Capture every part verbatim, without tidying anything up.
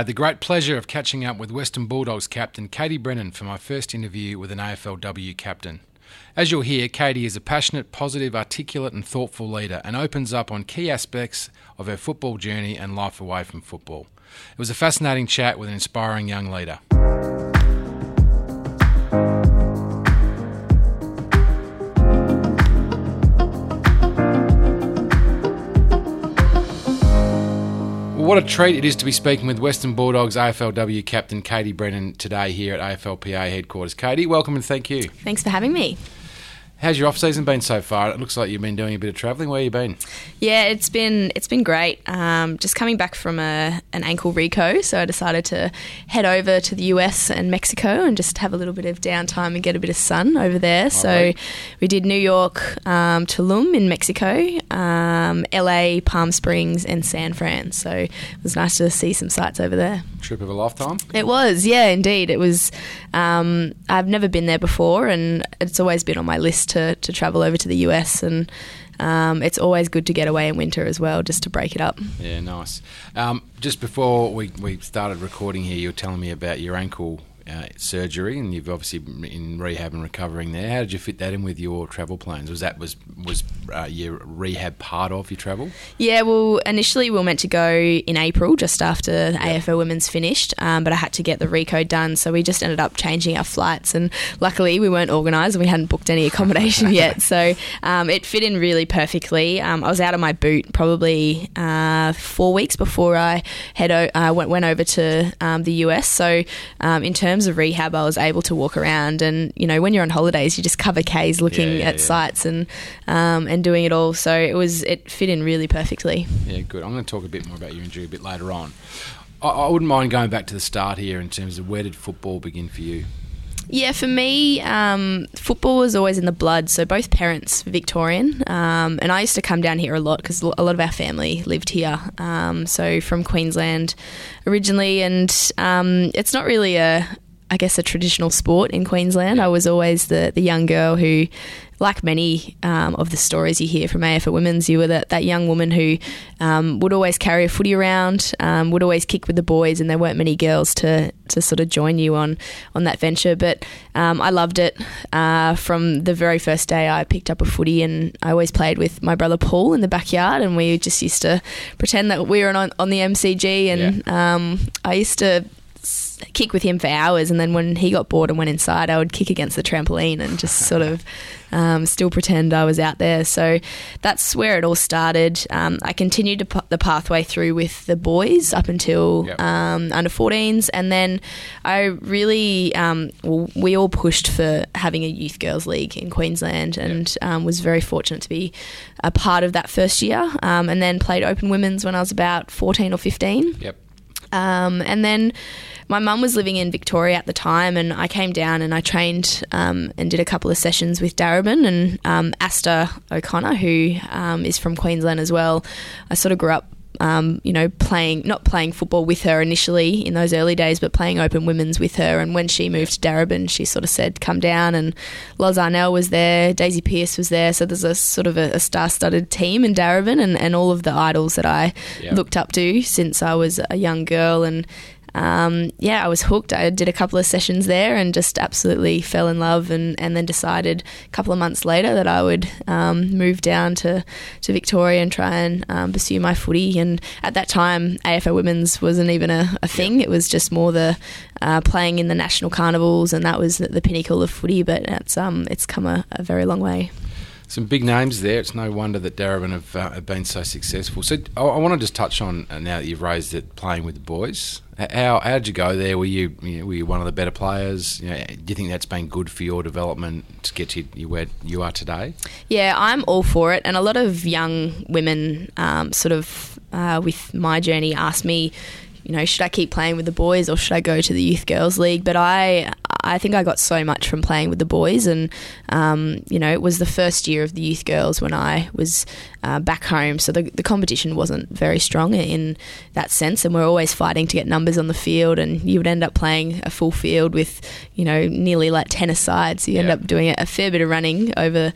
I had the great pleasure of catching up with Western Bulldogs captain Katie Brennan for my first interview with an A F L W captain. As you'll hear, Katie is a passionate, positive, articulate and thoughtful leader and opens up on key aspects of her football journey and life away from football. It was a fascinating chat with an inspiring young leader. What a treat it is to be speaking with Western Bulldogs A F L W captain Katie Brennan today here at A F L P A headquarters. Katie, welcome and thank you. Thanks for having me. How's your off-season been so far? It looks like you've been doing a bit of travelling. Where have you been? Yeah, it's been it's been great. Um, just coming back from a, an ankle reco, so I decided to head over to the U S and Mexico and just have a little bit of downtime and get a bit of sun over there. All so right. We did New York, um, Tulum in Mexico, um, L A, Palm Springs and San Fran. So it was nice to see some sights over there. Trip of a lifetime? It was, yeah, indeed. It was. Um, I've never been there before and it's always been on my list to, to travel over to the U S and um, it's always good to get away in winter as well, just to break it up. Yeah, nice. Um, just before we, we started recording here, you were telling me about your ankle uh, surgery and you've obviously been in rehab and recovering there. How did you fit that in with your travel plans? Was that was, was uh, your rehab part of your travel? Yeah, well, initially we were meant to go in April just after the yep. A F L Women's finished, um, but I had to get the reco done, so we just ended up changing our flights and luckily we weren't organised and we hadn't booked any accommodation yet, so um, it fit in really perfectly. Um, I was out of my boot probably uh, four weeks before I head o- uh, went, went over to um, the U S, so um, in terms of rehab I was able to walk around and, you know, when you're on holidays you just cover Ks looking yeah, yeah, at yeah. sites and um, and doing it all, so it was it fit in really perfectly. Yeah, good. I'm going to talk a bit more about your injury a bit later on. I, I wouldn't mind going back to the start here in terms of where did football begin for you? Yeah, for me, um, football was always in the blood. So both parents were Victorian, um, and I used to come down here a lot because a lot of our family lived here. Um, so from Queensland originally, and um, it's not really a, I guess, a traditional sport in Queensland. I was always the the young girl who, like many um, of the stories you hear from A F L Women's, you were that, that young woman who um, would always carry a footy around, um, would always kick with the boys, and there weren't many girls to, to sort of join you on, on that venture. But um, I loved it uh, from the very first day I picked up a footy, and I always played with my brother Paul in the backyard, and we just used to pretend that we were on, on the M C G, and yeah. um, I used to kick with him for hours, and then when he got bored and went inside I would kick against the trampoline and just sort of um, still pretend I was out there. So that's where it all started. um, I continued to p- the pathway through with the boys up until yep. um, under fourteens, and then I really um, well, we all pushed for having a youth girls league in Queensland, and yep. um, was very fortunate to be a part of that first year, um, and then played open women's when I was about fourteen or fifteen. Yep. Um, and then my mum was living in Victoria at the time, and I came down and I trained um, and did a couple of sessions with Darebin and um, Asta O'Connor, who um, is from Queensland as well. I sort of grew up, um, you know, playing, not playing football with her initially in those early days, but playing open women's with her. And when she moved to Darebin, she sort of said, come down, and Loz Arnell was there, Daisy Pearce was there. So there's a sort of a, a star-studded team in Darebin, and, and all of the idols that I yep. looked up to since I was a young girl. And Um, yeah, I was hooked. I did a couple of sessions there and just absolutely fell in love, and, and then decided a couple of months later that I would um, move down to, to Victoria and try and um, pursue my footy. And at that time, A F L Women's wasn't even a, a thing. It was just more the uh, playing in the National Carnivals, and that was the, the pinnacle of footy, but it's, um, it's come a, a very long way. Some big names there. It's no wonder that Darebin have, uh, have been so successful. So I, I want to just touch on, uh, now that you've raised it, playing with the boys. How how did you go there? Were you, you know, were you one of the better players? You know, do you think that's been good for your development to get to you where you are today? Yeah, I'm all for it. And a lot of young women um, sort of uh, with my journey asked me, you know, should I keep playing with the boys or should I go to the Youth Girls League? But I I think I got so much from playing with the boys, and, um, you know, it was the first year of the Youth Girls when I was uh, back home, so the, the competition wasn't very strong in that sense, and we're always fighting to get numbers on the field, and you would end up playing a full field with, you know, nearly like tennis sides. You end yep. up doing a fair bit of running over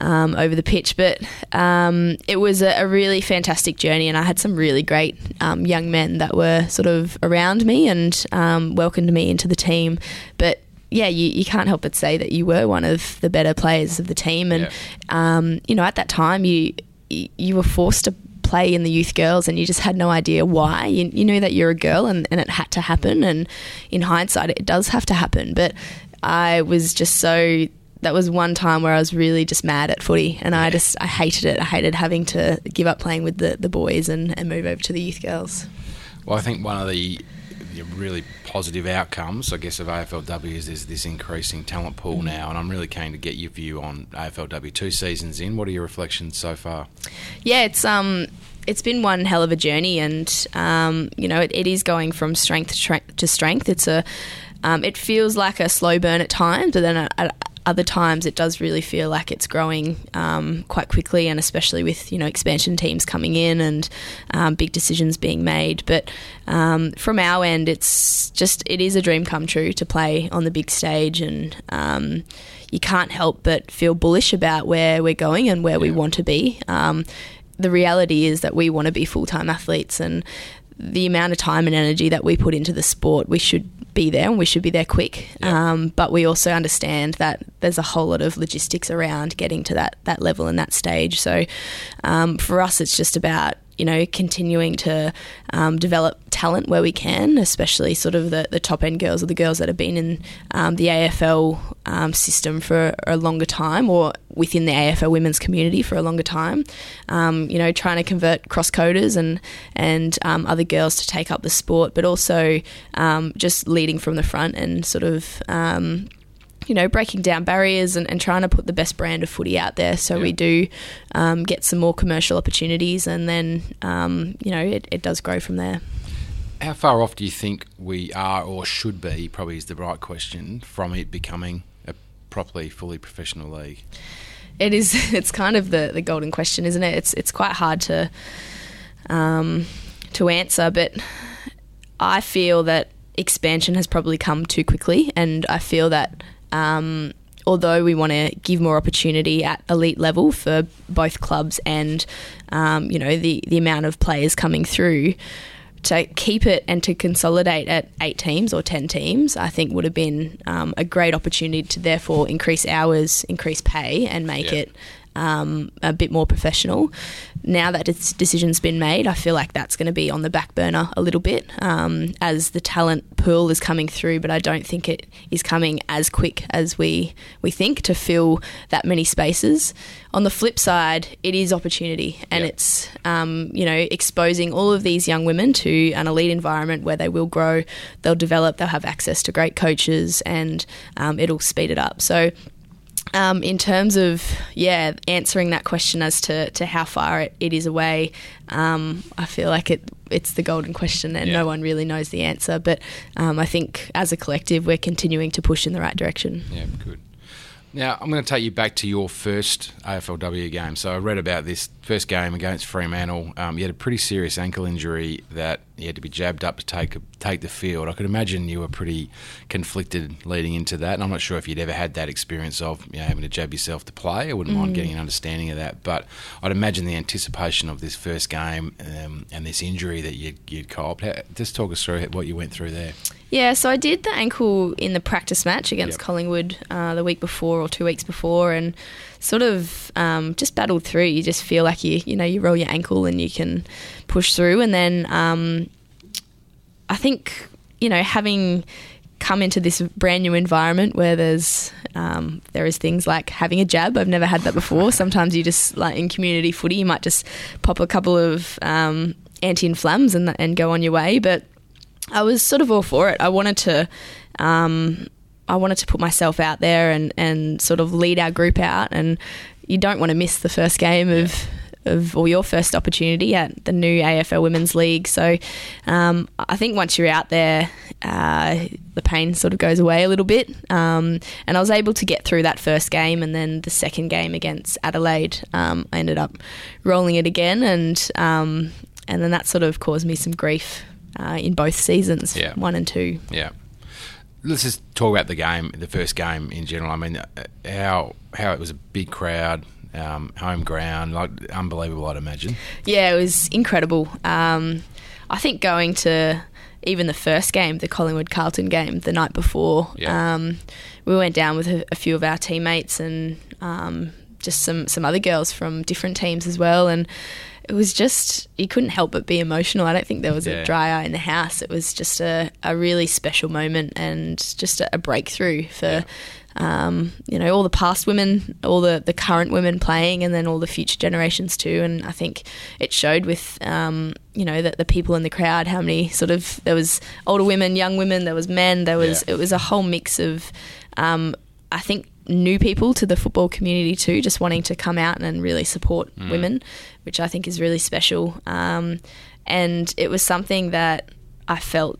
um, over the pitch. But um, it was a, a really fantastic journey, and I had some really great um, young men that were sort of around me and um, welcomed me into the team. But yeah, you, you can't help but say that you were one of the better players of the team. And, yeah. um, you know, at that time you you were forced to play in the youth girls, and you just had no idea why. You, you knew that you're a girl, and, and it had to happen. And in hindsight, it does have to happen. But I was just so... That was one time where I was really just mad at footy, and I just I hated it. I hated having to give up playing with the, the boys and, and move over to the youth girls. Well, I think one of the... the really positive outcomes, I guess, of A F L W is there's this increasing talent pool mm-hmm. now, and I'm really keen to get your view on A F L W two seasons in. What are your reflections so far? Yeah, it's um, it's been one hell of a journey, and um, you know, it, it is going from strength to strength. It's a, um, it feels like a slow burn at times, but then at, at other times it does really feel like it's growing um, quite quickly, and especially with you know expansion teams coming in and um, big decisions being made, but. Um, from our end, it's just it is a dream come true to play on the big stage, and um, you can't help but feel bullish about where we're going and where yeah. we want to be. Um, the reality is that we want to be full-time athletes, and the amount of time and energy that we put into the sport, we should be there, and we should be there quick. Yeah. Um, but we also understand that there's a whole lot of logistics around getting to that that level and that stage. So um, for us, it's just about you know, continuing to um, develop talent where we can, especially sort of the, the top-end girls or the girls that have been in um, the A F L um, system for a longer time, or within the A F L women's community for a longer time. Um, you know, trying to convert cross-coders and, and um, other girls to take up the sport, but also um, just leading from the front and sort of... Um, you know, breaking down barriers and, and trying to put the best brand of footy out there so yeah. we do um, get some more commercial opportunities, and then, um, you know, it, it does grow from there. How far off do you think we are, or should be, probably is the right question, from it becoming a properly, fully professional league? It is, it's kind of the, the golden question, isn't it? It's it's quite hard to um, to answer, but I feel that expansion has probably come too quickly, and I feel that Um, although we want to give more opportunity at elite level for both clubs and, um, you know, the, the amount of players coming through, to keep it and to consolidate at eight teams or ten teams, I think would have been um, a great opportunity to therefore increase hours, increase pay, and make yeah. it um, a bit more professional. Now that its decision's been made, I feel like that's going to be on the back burner a little bit um, as the talent pool is coming through, but I don't think it is coming as quick as we, we think to fill that many spaces. On the flip side, it is opportunity, and yep. it's um, you know exposing all of these young women to an elite environment where they will grow, they'll develop, they'll have access to great coaches, and um, it'll speed it up. So Um, in terms of, yeah, answering that question as to, to how far it, it is away, um, I feel like it it's the golden question, and yeah. no one really knows the answer. But um, I think as a collective, we're continuing to push in the right direction. Yeah, good. Now, I'm going to take you back to your first A F L W game. So I read about this first game against Fremantle. Um, you had a pretty serious ankle injury that you had to be jabbed up to take take the field. I could imagine you were pretty conflicted leading into that, and I'm not sure if you'd ever had that experience of you know, having to jab yourself to play. I wouldn't mm. mind getting an understanding of that, but I'd imagine the anticipation of this first game um, and this injury that you'd, you'd co-opt. How, just talk us through what you went through there. Yeah, so I did the ankle in the practice match against yep. Collingwood uh, the week before or two weeks before, and sort of um, just battled through. You just feel like you you know you roll your ankle and you can push through. And then um, I think you know having come into this brand new environment where there's um, there is things like having a jab. I've never had that before. Sometimes you just like in community footy, you might just pop a couple of um, anti-inflams and and go on your way, but I was sort of all for it. I wanted to, um, I wanted to put myself out there and, and sort of lead our group out. And you don't want to miss the first game of, of or your first opportunity at the new A F L Women's League. So um, I think once you're out there, uh, the pain sort of goes away a little bit. Um, and I was able to get through that first game, and then the second game against Adelaide, um, I ended up rolling it again, and um, and then that sort of caused me some grief. Uh, in both seasons, yeah. one and two. Yeah. Let's just talk about the game, the first game in general. I mean, how how it was a big crowd, um, home ground, like unbelievable, I'd imagine. Yeah, it was incredible. Um, I think going to even the first game, the Collingwood-Carlton game, the night before, yeah. um, we went down with a, a few of our teammates and um, just some, some other girls from different teams as well, and it was just, you couldn't help but be emotional. I don't think there was yeah. a dry eye in the house. It was just a, a really special moment and just a, a breakthrough for yeah. um, you know, all the past women, all the, the current women playing, and then all the future generations too. And I think it showed with um, you know, that the people in the crowd, how many sort of, there was older women, young women, there was men, there was yeah. it was a whole mix of um, I think new people to the football community too, just wanting to come out and really support mm. women, which I think is really special. Um, and it was something that I felt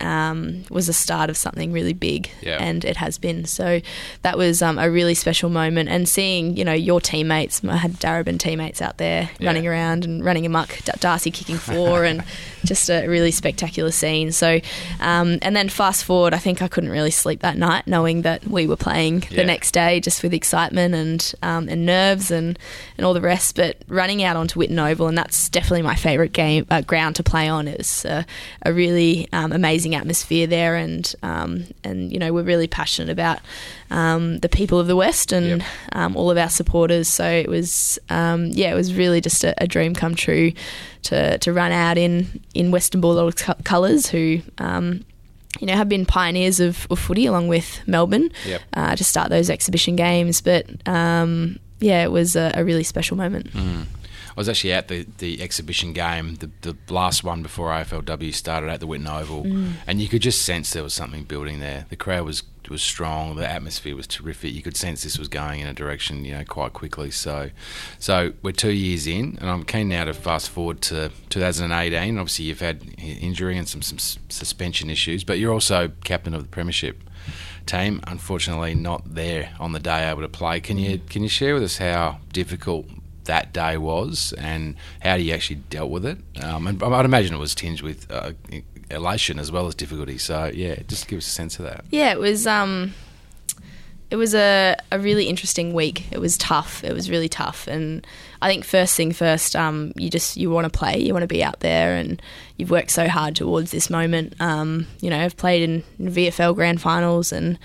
um, was the start of something really big, yeah. and it has been. So that was um, a really special moment. And seeing, you know, your teammates, I had Darebin teammates out there yeah. running around and running amok, D- Darcy kicking four, and just a really spectacular scene. So, um, and then fast forward, I think I couldn't really sleep that night, knowing that we were playing yeah. the next day, just with excitement and um, and nerves and, and all the rest. But running out onto Whitten Oval, and that's definitely my favourite game uh, ground to play on. It was uh, a really um, amazing atmosphere there, and um, and you know, we're really passionate about um, the people of the West and yep. um, all of our supporters. So it was um, yeah, it was really just a, a dream come true to to run out in. in Western Bulldogs colours, who um, you know, have been pioneers of, of footy along with Melbourne yep. uh, to start those exhibition games. But um, yeah, it was a, a really special moment. Mm. I was actually at the, the exhibition game, the, the last one before A F L W started, at the Whitten Oval, mm. and you could just sense there was something building there. The crowd was was strong, the atmosphere was terrific. You could sense this was going in a direction, you know, quite quickly. So, so we're two years in, and I'm keen now to fast forward to two thousand eighteen. Obviously, you've had injury and some some suspension issues, but you're also captain of the Premiership team. Unfortunately, not there on the day able to play. Can you can you share with us how difficult that day was, and how you actually dealt with it? Um, and I'd imagine it was tinged with uh, elation as well as difficulty. So yeah, just give us a sense of that. Yeah, it was um, it was a, a really interesting week. It was tough. It was really tough. And I think first thing first, um, you just you want to play. You want to be out there, and you've worked so hard towards this moment. Um, you know, I've played in, in V F L grand finals and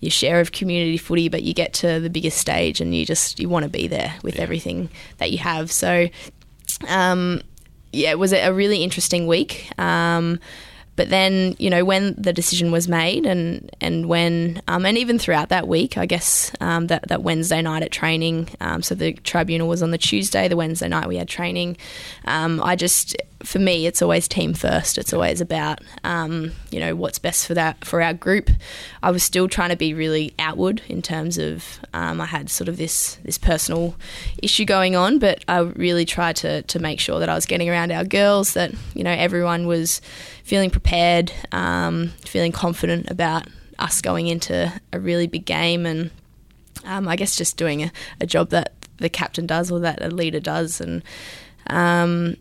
your share of community footy, but you get to the biggest stage and you just you want to be there with yeah. everything that you have. So um yeah, it was a really interesting week, um but then, you know, when the decision was made, and and when um and even throughout that week, I guess um that, that Wednesday night at training, um so the tribunal was on the Tuesday, the Wednesday night we had training, um I just for me, it's always team first. It's always about, um, you know, what's best for that for our group. I was still trying to be really outward in terms of um, I had sort of this this personal issue going on, but I really tried to, to make sure that I was getting around our girls, that, you know, everyone was feeling prepared, um, feeling confident about us going into a really big game, and um, I guess just doing a, a job that the captain does, or that a leader does. And um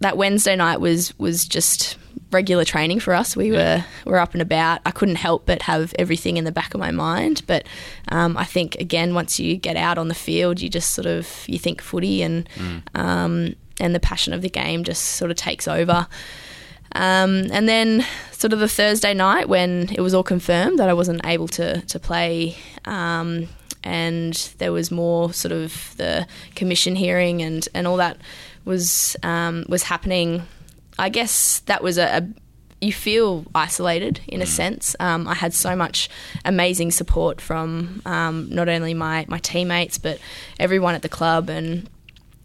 that Wednesday night was, was just regular training for us. We yeah. were were up and about. I couldn't help but have everything in the back of my mind. But um, I think, again, once you get out on the field, you just sort of you think footy, and mm. um, and the passion of the game just sort of takes over. Um, and then sort of the Thursday night, when it was all confirmed that I wasn't able to, to play, um, and there was more sort of the commission hearing and, and all that, was um, was happening. I guess that was a, a you feel isolated in a sense. Um, I had so much amazing support from um, not only my, my teammates, but everyone at the club, and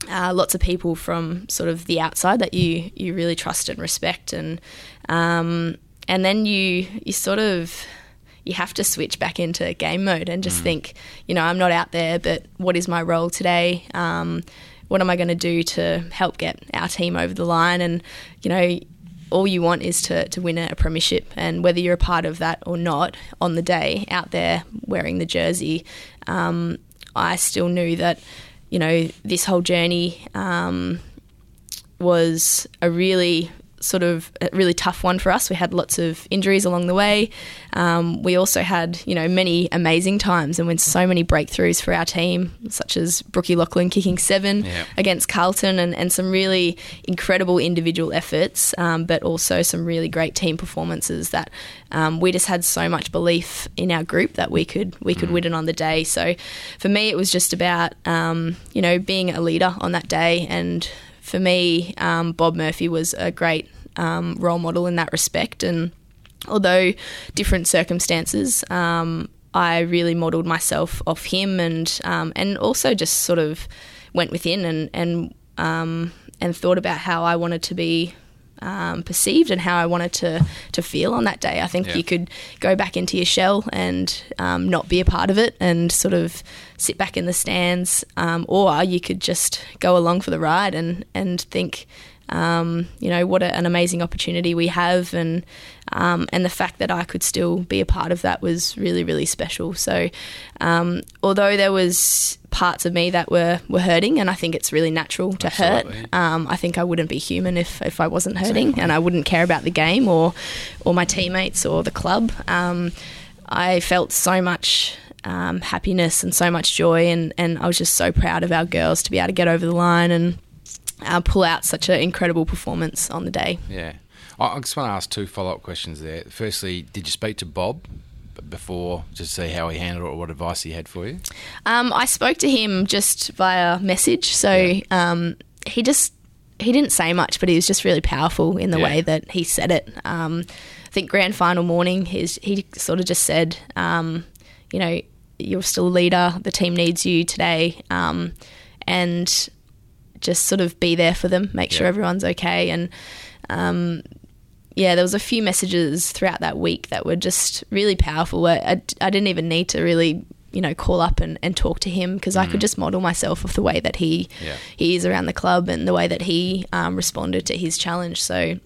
uh, lots of people from sort of the outside that you, you really trust and respect. And um, and then you you sort of you have to switch back into game mode and just mm. think, you know, I'm not out there, but what is my role today? Um, What am I going to do to help get our team over the line? And, you know, all you want is to, to win a premiership, and whether you're a part of that or not, on the day out there wearing the jersey, um, I still knew that, you know, this whole journey um, was a really sort of a really tough one for us. We had lots of injuries along the way. Um, we also had, you know, many amazing times and when so many breakthroughs for our team, such as Brookie Lachlan kicking seven yeah. against Carlton and, and some really incredible individual efforts, um, but also some really great team performances that um, we just had so much belief in our group that we could we could mm. win it on the day. So for me, it was just about, um, you know, being a leader on that day. And for me, um, Bob Murphy was a great um, role model in that respect. And although different circumstances, um, I really modelled myself off him, and um, and also just sort of went within and and um, and thought about how I wanted to be um, perceived and how I wanted to to feel on that day. I think yeah. you could go back into your shell and um, not be a part of it and sort of sit back in the stands, um, or you could just go along for the ride and and think, um, you know, what a, an amazing opportunity we have, and um, and the fact that I could still be a part of that was really, really special. So um, although there was parts of me that were, were hurting, and I think it's really natural to Absolutely. hurt, um, I think I wouldn't be human if, if I wasn't hurting, exactly. and I wouldn't care about the game or, or my teammates or the club. Um, I felt so much... Um, happiness and so much joy, and, and I was just so proud of our girls to be able to get over the line and uh, pull out such an incredible performance on the day. Yeah. I just want to ask two follow-up questions there. Firstly, did you speak to Bob before to see how he handled it or what advice he had for you? Um, I spoke to him just via message, so yeah. um, he just he didn't say much, but he was just really powerful in the yeah. way that he said it. Um, I think grand final morning, his, he sort of just said, um, you know, you're still a leader, the team needs you today, um, and just sort of be there for them, make yeah. sure everyone's okay. And, um, yeah, there was a few messages throughout that week that were just really powerful. I, I, I didn't even need to really, you know, call up and, and talk to him because mm-hmm. I could just model myself of the way that he, yeah. he is around the club and the way that he um, responded to his challenge. So,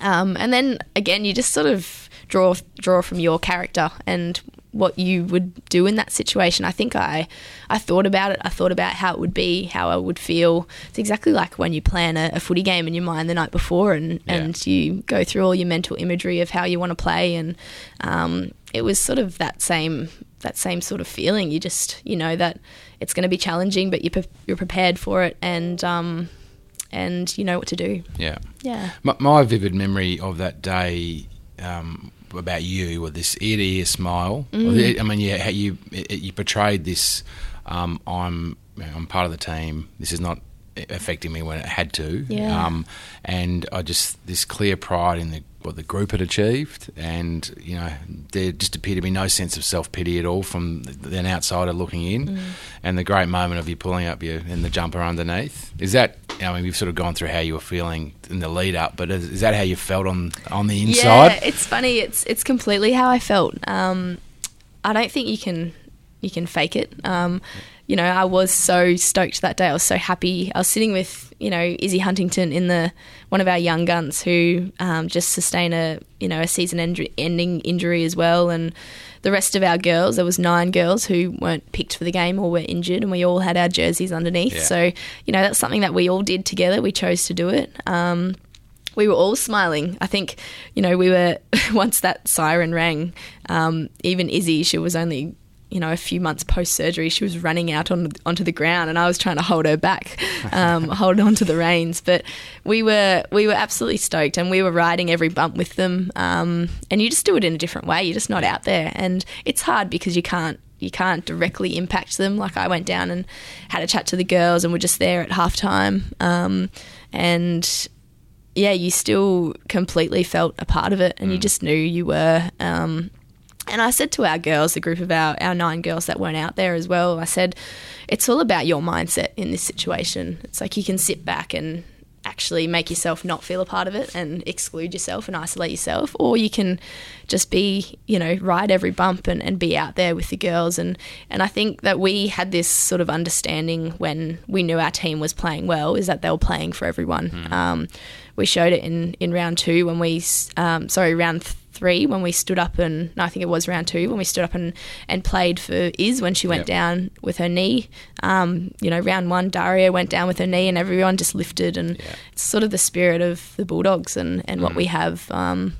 um, and then, again, you just sort of draw draw from your character and what you would do in that situation. I think I I thought about it. I thought about how it would be, how I would feel. It's exactly like when you plan a, a footy game in your mind the night before and, yeah. and you go through all your mental imagery of how you want to play, and um, it was sort of that same that same sort of feeling. You just, you know, that it's going to be challenging, but you're, you're prepared for it, and um, and you know what to do. Yeah. Yeah. My, my vivid memory of that day um about you with this ear to ear smile. Mm. I mean, yeah, you you portrayed this. Um, I'm I'm part of the team. This is not affecting me when it had to. Yeah. Um, and I just this clear pride in the what the group had achieved, and you know there just appeared to be no sense of self pity at all from an outsider looking in, mm. and the great moment of you pulling up your and the jumper underneath. Is that? I mean, we've sort of gone through how you were feeling in the lead up, but is, is that how you felt on on the inside? Yeah, it's funny. It's it's completely how I felt. Um, I don't think you can you can fake it. Um, you know, I was so stoked that day. I was so happy. I was sitting with you know Izzy Huntington in the one of our young guns who um, just sustained a you know a season end- ending injury as well, and the rest of our girls. There was nine girls who weren't picked for the game or were injured, and we all had our jerseys underneath. Yeah. So, you know, that's something that we all did together. We chose to do it. Um, we were all smiling. I think, you know, we were once that siren rang, um, even Izzy, she was only, you know, a few months post-surgery, she was running out on onto the ground, and I was trying to hold her back, um, hold on to the reins. But we were we were absolutely stoked, and we were riding every bump with them. Um, and you just do it in a different way. You're just not out there, and it's hard because you can't you can't directly impact them. Like I went down and had a chat to the girls, and we're just there at halftime. Um, and yeah, you still completely felt a part of it, and mm. you just knew you were. Um, And I said to our girls, the group of our, our nine girls that weren't out there as well, I said, it's all about your mindset in this situation. It's like you can sit back and actually make yourself not feel a part of it and exclude yourself and isolate yourself, or you can just be, you know, ride every bump and, and be out there with the girls. And, and I think that we had this sort of understanding when we knew our team was playing well is that they were playing for everyone. Mm. Um, we showed it in, in round two when we um, – sorry, round three when we stood up and – no, I think it was round two when we stood up and, and played for Iz when she went yep. down with her knee. Um, you know, round one, Daria went down with her knee and everyone just lifted, and yeah. it's sort of the spirit of the Bulldogs and, and mm. what we have. Um,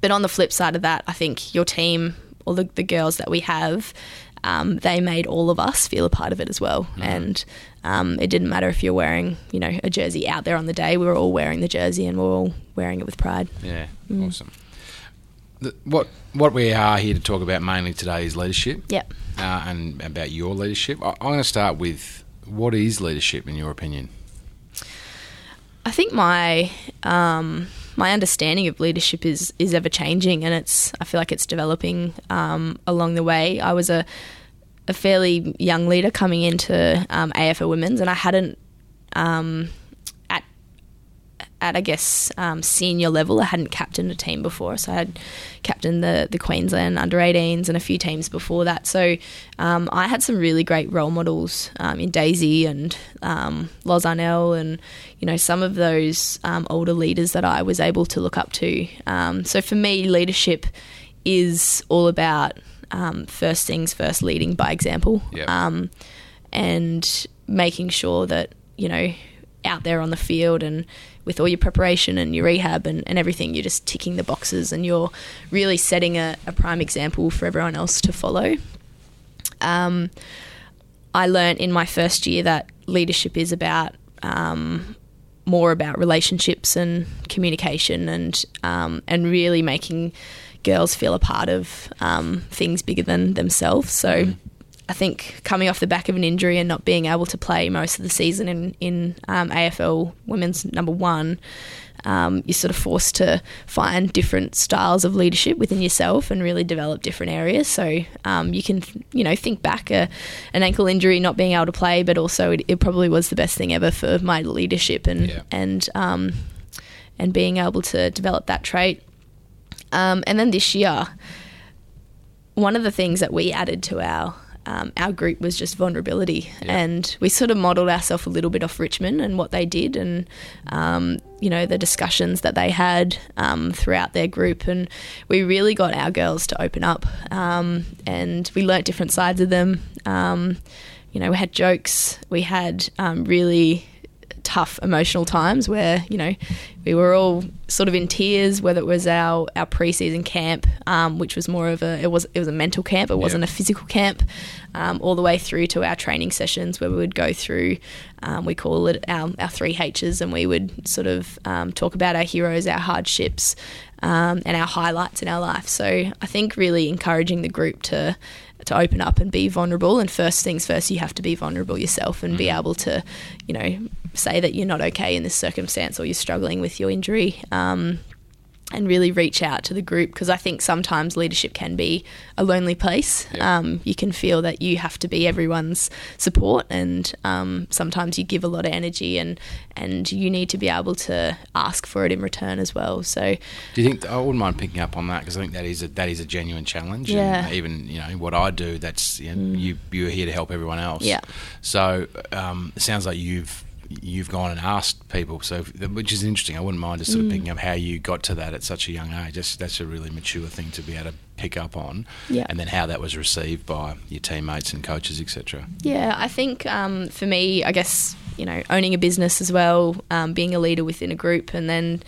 but on the flip side of that, I think your team or the, the girls that we have – Um, they made all of us feel a part of it as well, mm. and um, it didn't matter if you're wearing, you know, a jersey out there on the day. We were all wearing the jersey, and we were all wearing it with pride. Yeah, mm. awesome. The, what what we are here to talk about mainly today is leadership. Yep. Uh, and about your leadership. I, I'm going to start with, what is leadership in your opinion? I think my um, my understanding of leadership is is ever changing, and it's I feel like it's developing um, along the way. I was a a fairly young leader coming into um, A F L Women's, and I hadn't um, at at I guess um, senior level. I hadn't captained a team before, so I had captained the the Queensland under eighteens and a few teams before that. So um, I had some really great role models um, in Daisy and um, Loz Arnell and. You know, some of those um, older leaders that I was able to look up to. Um, so for me, leadership is all about um, first things first, leading by example, yep. um, and making sure that, you know, out there on the field and with all your preparation and your rehab and, and everything, you're just ticking the boxes and you're really setting a, a prime example for everyone else to follow. Um, I learnt in my first year that leadership is about um, more about relationships and communication and um, and really making girls feel a part of um, things bigger than themselves. So mm. I think coming off the back of an injury and not being able to play most of the season in, in um, A F L Women's number one, um, you're sort of forced to find different styles of leadership within yourself and really develop different areas. So um, you can, you know, think back a, an ankle injury, not being able to play, but also it, it probably was the best thing ever for my leadership and yeah. and um, and being able to develop that trait. Um, and then this year, one of the things that we added to our Um, our group was just vulnerability, yeah. and we sort of modelled ourselves a little bit off Richmond and what they did, and um, you know, the discussions that they had um, throughout their group, and we really got our girls to open up, um, and we learnt different sides of them. Um, you know, we had jokes, we had um, really tough emotional times where, you know, we were all sort of in tears, whether it was our, our pre-season camp, um, which was more of a, it was it was a mental camp, it wasn't yeah. a physical camp, um, all the way through to our training sessions where we would go through, um, we call it our, our three H's, and we would sort of um, talk about our heroes, our hardships, um, and our highlights in our life. So I think really encouraging the group to to open up and be vulnerable, and first things first, you have to be vulnerable yourself and mm. be able to, you know, say that you're not okay in this circumstance or you're struggling with your injury, um, and really reach out to the group, because I think sometimes leadership can be a lonely place. Yeah. Um, you can feel that you have to be everyone's support, and um, sometimes you give a lot of energy and, and you need to be able to ask for it in return as well. So, do you think, I wouldn't mind picking up on that, because I think that is a, that is a genuine challenge. Yeah. And even, you know, what I do, that's, you know, mm. you, you're here to help everyone else. Yeah. So um, it sounds like you've you've gone and asked people, so which is interesting. I wouldn't mind just sort of mm. picking up how you got to that at such a young age. That's, that's a really mature thing to be able to pick up on, yeah. and then how that was received by your teammates and coaches, et cetera. Yeah, I think um, for me, I guess, you know, owning a business as well, um, being a leader within a group, and then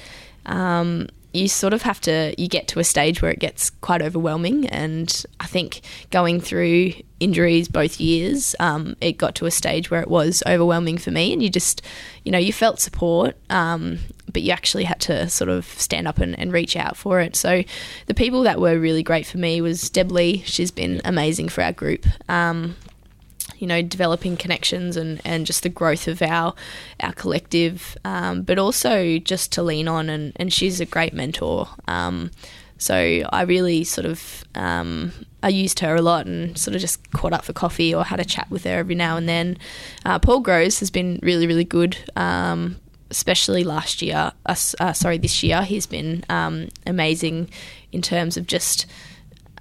um, you sort of have to, you get to a stage where it gets quite overwhelming, and I think going through injuries both years, um, it got to a stage where it was overwhelming for me, and you just, you know, you felt support, um, but you actually had to sort of stand up and, and reach out for it. So the people that were really great for me was Deb Lee. She's been amazing for our group. Um, you know, developing connections and, and just the growth of our our collective, um, but also just to lean on, and, and she's a great mentor. Um, so I really sort of, um, I used her a lot and sort of just caught up for coffee or had a chat with her every now and then. Uh, Paul Groves has been really, really good, um, especially last year, uh, uh, sorry, this year. He's been um, amazing in terms of just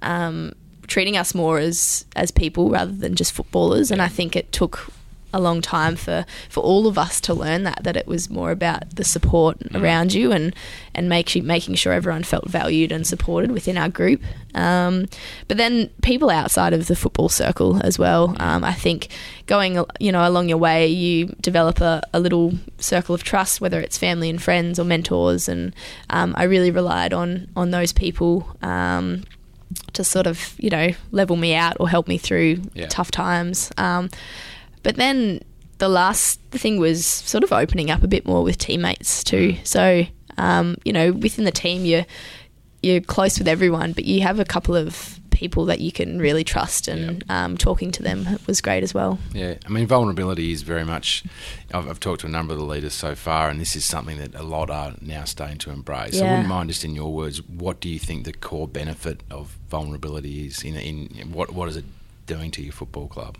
um, treating us more as, as people rather than just footballers. And I think it took a long time for, for all of us to learn that, that it was more about the support mm. around you and, and make, making sure everyone felt valued and supported within our group. Um, but then people outside of the football circle as well. Um, I think going, you know, along your way, you develop a, a little circle of trust, whether it's family and friends or mentors. And um, I really relied on, on those people um, to sort of, you know, level me out or help me through yeah. tough times. Um But then the last thing was sort of opening up a bit more with teammates too. So, um, you know, within the team, you're, you're close with everyone, but you have a couple of people that you can really trust, and yeah. um, talking to them was great as well. Yeah, I mean, vulnerability is very much, I've, I've talked to a number of the leaders so far, and this is something that a lot are now starting to embrace. Yeah. I wouldn't mind, just in your words, what do you think the core benefit of vulnerability is? In, in what what is it doing to your football club?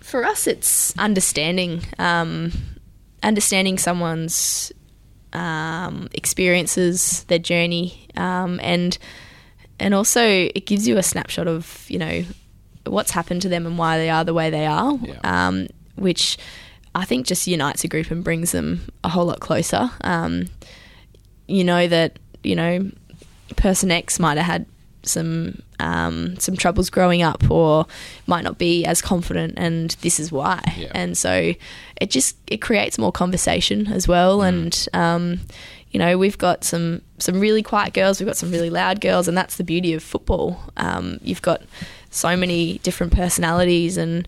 For us, it's understanding, um, understanding someone's um, experiences, their journey, um, and and also it gives you a snapshot of, you know, what's happened to them and why they are the way they are, yeah. um, which I think just unites a group and brings them a whole lot closer. Um, you know that, you know, person X might have had some um, some troubles growing up, or might not be as confident, and this is why. Yeah. And so it just it creates more conversation as well. Mm. And um, you know, we've got some some really quiet girls, we've got some really loud girls, and that's the beauty of football. Um, you've got so many different personalities, and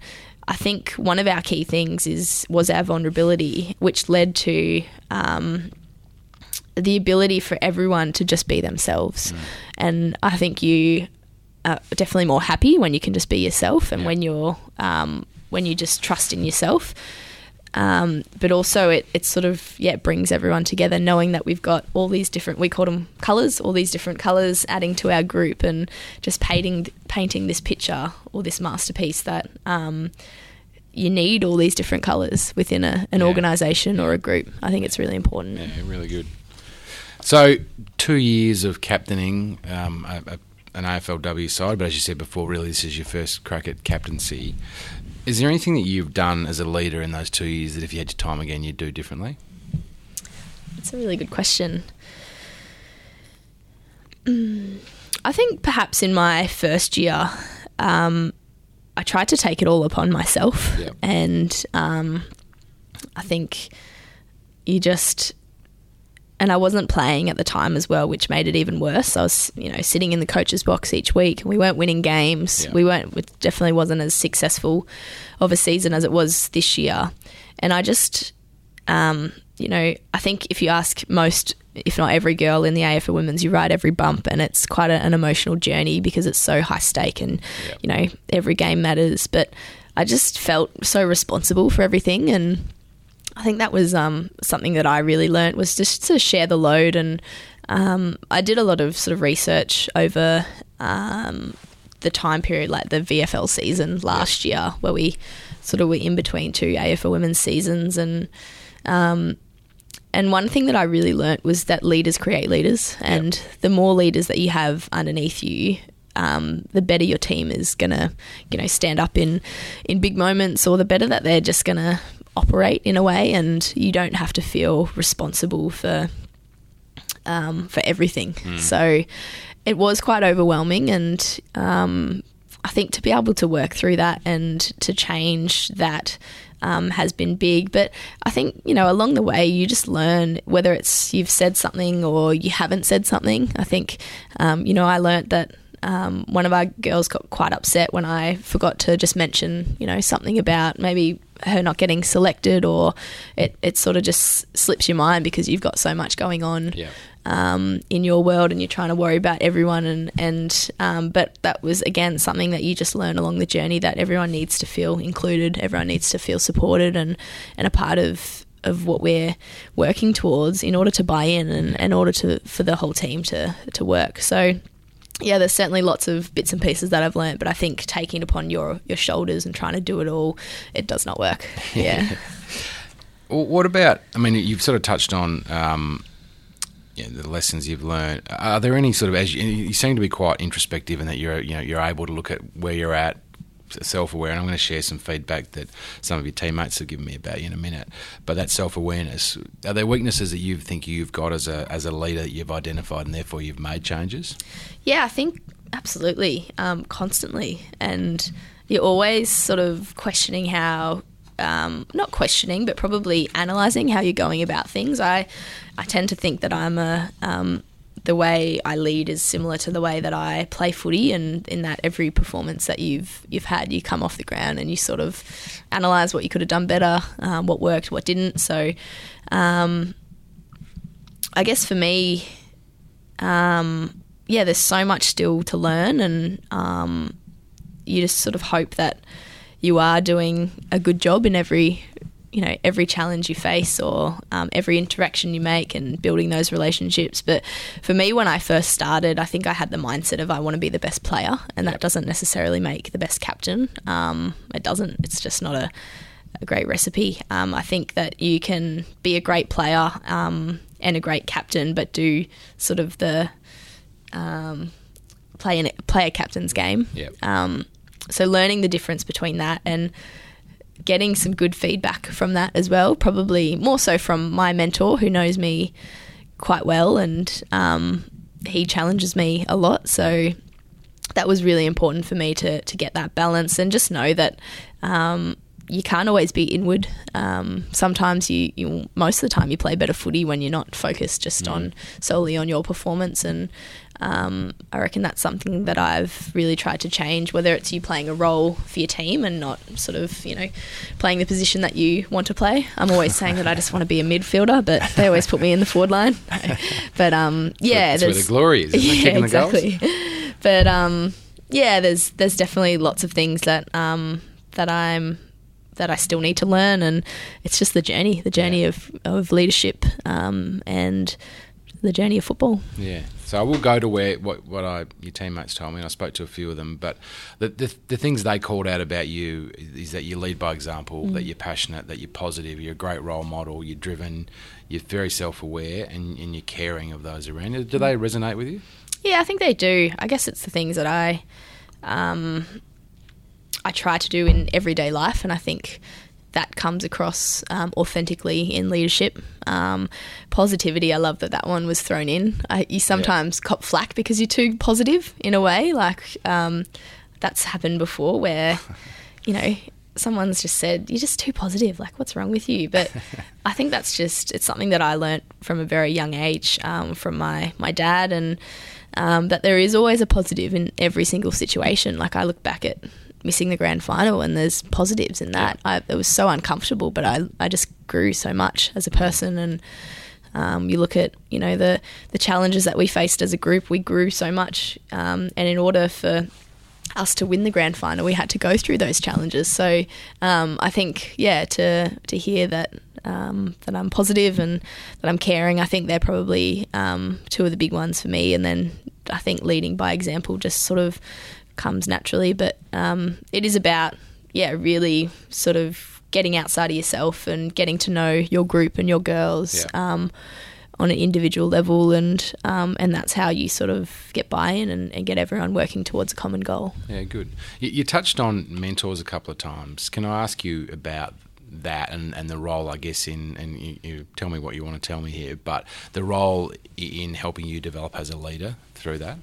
I think one of our key things is was our vulnerability, which led to um, the ability for everyone to just be themselves. Mm. And I think you are definitely more happy when you can just be yourself, and yeah. when you're um, when you just trust in yourself. Um, but also it, it sort of, yeah, brings everyone together, knowing that we've got all these different, we call them colours, all these different colours adding to our group, and just painting painting this picture or this masterpiece that um, you need all these different colours within a, an yeah. organisation or a group. I think it's really important. Yeah, really good. So two years of captaining um, a, a, an A F L W side, but as you said before, really this is your first crack at captaincy. Is there anything that you've done as a leader in those two years that if you had your time again you'd do differently? That's a really good question. I think perhaps in my first year um, I tried to take it all upon myself, yep. and um, I think you just... And I wasn't playing at the time as well, which made it even worse. I was, you know, sitting in the coach's box each week, and we weren't winning games. Yeah. We weren't, it definitely wasn't as successful of a season as it was this year. And I just, um, you know, I think if you ask most, if not every girl in the A F L Women's, you ride every bump, and it's quite a, an emotional journey because it's so high stake, and, yeah. you know, every game matters. But I just felt so responsible for everything, and I think that was um, something that I really learnt, was just to share the load. And um, I did a lot of sort of research over um, the time period, like the V F L season last yeah. year, where we sort of were in between two A F L Women's seasons. And um, and one thing that I really learnt was that leaders create leaders, and yep. the more leaders that you have underneath you, Um, the better your team is going to, you know, stand up in, in big moments, or the better that they're just going to operate in a way, and you don't have to feel responsible for um, for everything. Mm. So it was quite overwhelming, and um, I think to be able to work through that and to change that um, has been big. But I think, you know, along the way you just learn, whether it's you've said something or you haven't said something. I think, um, you know, I learnt that Um, one of our girls got quite upset when I forgot to just mention, you know, something about maybe her not getting selected, or it, it sort of just slips your mind because you've got so much going on yeah. um, in your world, and you're trying to worry about everyone. And, and um, but that was, again, something that you just learn along the journey, that everyone needs to feel included, everyone needs to feel supported and, and a part of, of what we're working towards in order to buy in, and in order to for the whole team to, to work. So... yeah, there's certainly lots of bits and pieces that I've learnt, but I think taking it upon your, your shoulders and trying to do it all, it does not work. Yeah. Well, what about, I mean, you've sort of touched on um, you know, the lessons you've learnt. Are there any sort of, as you, you seem to be quite introspective in that you're, you know, you're able to look at where you're at, self-aware, and I'm going to share some feedback that some of your teammates have given me about you in a minute, but that self-awareness, are there weaknesses that you think you've got as a as a leader that you've identified and therefore you've made changes? Yeah, I think absolutely, um, constantly, and you're always sort of questioning how Um, not questioning, but probably analysing how you're going about things. I, I tend to think that I'm a, um, the way I lead is similar to the way that I play footy, and in that every performance that you've you've had, you come off the ground and you sort of analyse what you could have done better, um, what worked, what didn't. So, um, I guess for me, um, yeah, there's so much still to learn, and um, you just sort of hope that you are doing a good job in every, you know, every challenge you face or um, every interaction you make, and building those relationships. But for me, when I first started, I think I had the mindset of I want to be the best player, and that doesn't necessarily make the best captain. Um, it doesn't. It's just not a, a great recipe. Um, I think that you can be a great player um, and a great captain, but do sort of the um, play in, play a captain's game. Yeah. Um, So learning the difference between that and getting some good feedback from that as well, probably more so from my mentor who knows me quite well, and um, he challenges me a lot. So that was really important for me to, to get that balance and just know that um, you can't always be inward. Um, sometimes you, you – most of the time you play better footy when you're not focused just mm. on solely on your performance, and – Um, I reckon that's something that I've really tried to change, whether it's you playing a role for your team and not sort of, you know, playing the position that you want to play. I'm always saying that I just want to be a midfielder, but they always put me in the forward line. But, um, yeah. That's where the glory is, isn't it? Yeah, exactly. But, um, yeah, there's there's definitely lots of things that um, that I'm that I still need to learn, and it's just the journey, the journey yeah. of, of leadership um, and the journey of football. Yeah. So I will go to where what, what I your teammates told me, and I spoke to a few of them, but the the, the things they called out about you is that you lead by example, mm. that you're passionate, that you're positive, you're a great role model, you're driven, you're very self-aware, and, and you're caring of those around you. Do they resonate with you? Yeah, I think they do. I guess it's the things that I um, I try to do in everyday life, and I think that comes across um, authentically in leadership. Um, positivity, I love that that one was thrown in. I, you sometimes yeah. cop flack because you're too positive in a way. Like um, that's happened before where, you know, someone's just said, you're just too positive. Like what's wrong with you? But I think that's just, it's something that I learnt from a very young age um, from my, my dad, and um, that there is always a positive in every single situation. Like I look back at missing the grand final, and there's positives in that. Yeah. I, it was so uncomfortable, but I, I just grew so much as a person, and um, you look at, you know, the, the challenges that we faced as a group, we grew so much, um, and in order for us to win the grand final, we had to go through those challenges. So um, I think, yeah, to to hear that um, that I'm positive and that I'm caring, I think they're probably um, two of the big ones for me, and then I think leading by example just sort of comes naturally, but um, it is about, yeah, really sort of getting outside of yourself and getting to know your group and your girls yeah. um, on an individual level, and um, and that's how you sort of get buy-in and, and get everyone working towards a common goal. Yeah, good. You, you touched on mentors a couple of times. Can I ask you about that and, and the role, I guess, in, and you, you tell me what you want to tell me here, but the role in helping you develop as a leader through that?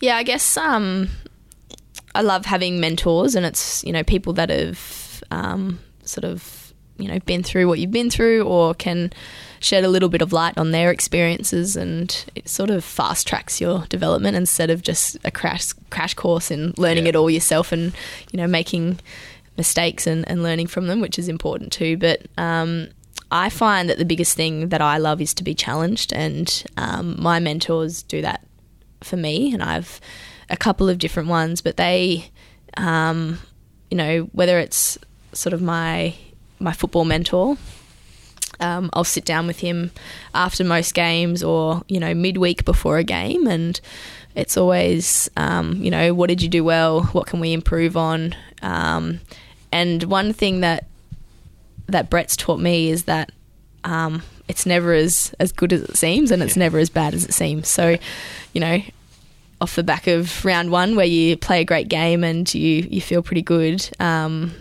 Yeah, I guess... Um, I love having mentors, and it's, you know, people that have um, sort of, you know, been through what you've been through or can shed a little bit of light on their experiences, and it sort of fast tracks your development instead of just a crash crash course in learning yeah. it all yourself and, you know, making mistakes and, and learning from them, which is important too. But um, I find that the biggest thing that I love is to be challenged, and um, my mentors do that for me, and I've a couple of different ones, but they, um, you know, whether it's sort of my my football mentor, um, I'll sit down with him after most games or, you know, midweek before a game, and it's always, um, you know, what did you do well? What can we improve on? Um, and one thing that that Brett's taught me is that um, it's never as, as good as it seems, and it's yeah. never as bad as it seems. So, you know, off the back of round one where you play a great game and you, you feel pretty good. Um,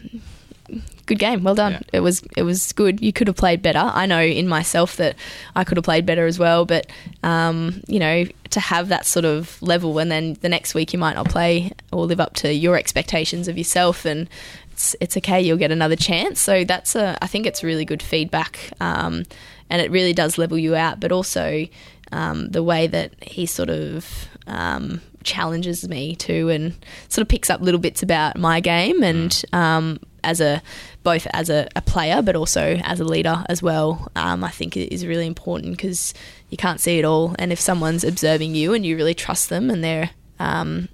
good game. Well done. Yeah. It was it was good. You could have played better. I know in myself that I could have played better as well, but, um, you know, to have that sort of level and then the next week you might not play or live up to your expectations of yourself, and it's it's okay, you'll get another chance. So that's a, I think it's really good feedback, um, and it really does level you out, but also um, the way that he sort of um, challenges me too and sort of picks up little bits about my game and um, as a both as a, a player but also as a leader as well, um, I think it is really important because you can't see it all, and if someone's observing you and you really trust them and they're um,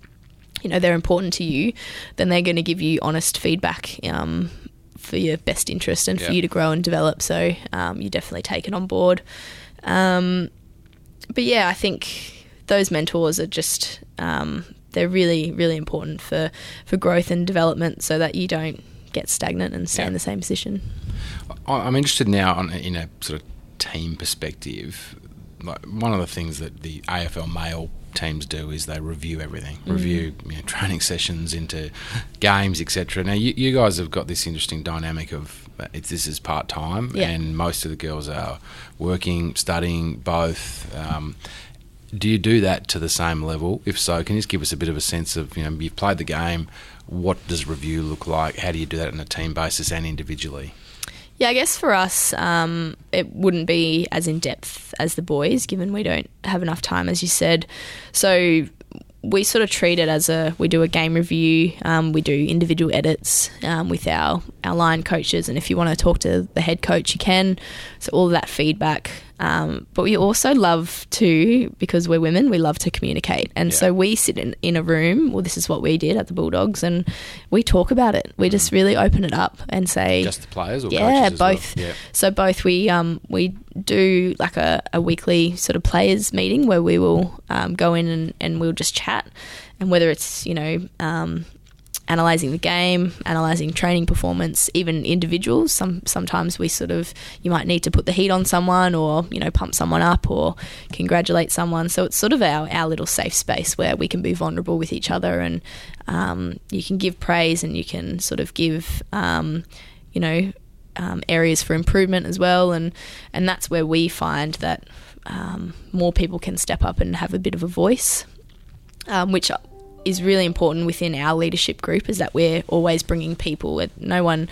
you know, they're important to you, then they're going to give you honest feedback um, for your best interest and for yeah. you to grow and develop. So um, you definitely take it on board. Um, but, yeah, I think those mentors are just um, they're really, really important for, for growth and development so that you don't get stagnant and stay yeah. in the same position. I'm interested now on, in a sort of team perspective. Like, one of the things that the A F L male teams do is they review everything, mm. review you know, training sessions into games, et cetera. Now, you, you guys have got this interesting dynamic of uh, it's, this is part-time yeah. and most of the girls are working, studying, both. Um, do you do that to the same level? If so, can you just give us a bit of a sense of, you know, you've played the game, what does review look like? How do you do that on a team basis and individually? Yeah, I guess for us, um, it wouldn't be as in-depth as the boys, given we don't have enough time, as you said. So we sort of treat it as a, we do a game review, um, we do individual edits um, with our, our line coaches, and if you want to talk to the head coach, you can. So all of that feedback. Um, but we also love to, because we're women, we love to communicate. And yeah. so we sit in, in a room, well, this is what we did at the Bulldogs, and we talk about it. We mm. just really open it up and say... Just the players or yeah, coaches both. Well? Yeah, both. So both we um, we do like a, a weekly sort of players meeting where we will um, go in and, and we'll just chat. And whether it's, you know... Um, analysing the game, analysing training performance, even individuals. Some sometimes we sort of, you might need to put the heat on someone or, you know, pump someone up or congratulate someone. So it's sort of our, our little safe space where we can be vulnerable with each other, and um, you can give praise and you can sort of give, um, you know, um, areas for improvement as well. And, and that's where we find that um, more people can step up and have a bit of a voice, um, which... is really important within our leadership group, is that we're always bringing people. No one,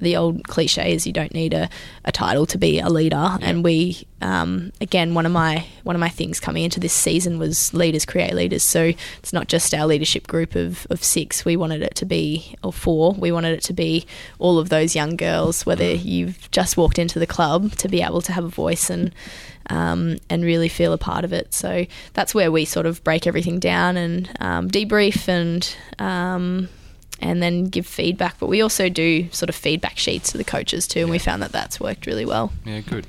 the old cliche is you don't need a, a title to be a leader. Yeah. And we, um, again, one of my one of my things coming into this season was leaders create leaders. So it's not just our leadership group of, of six. We wanted it to be, or four. We wanted it to be all of those young girls, whether you've just walked into the club, to be able to have a voice and Um, and really feel a part of it. So that's where we sort of break everything down and um, debrief and um, and then give feedback. But we also do sort of feedback sheets to the coaches too, and yeah. we found that that's worked really well. Yeah, good.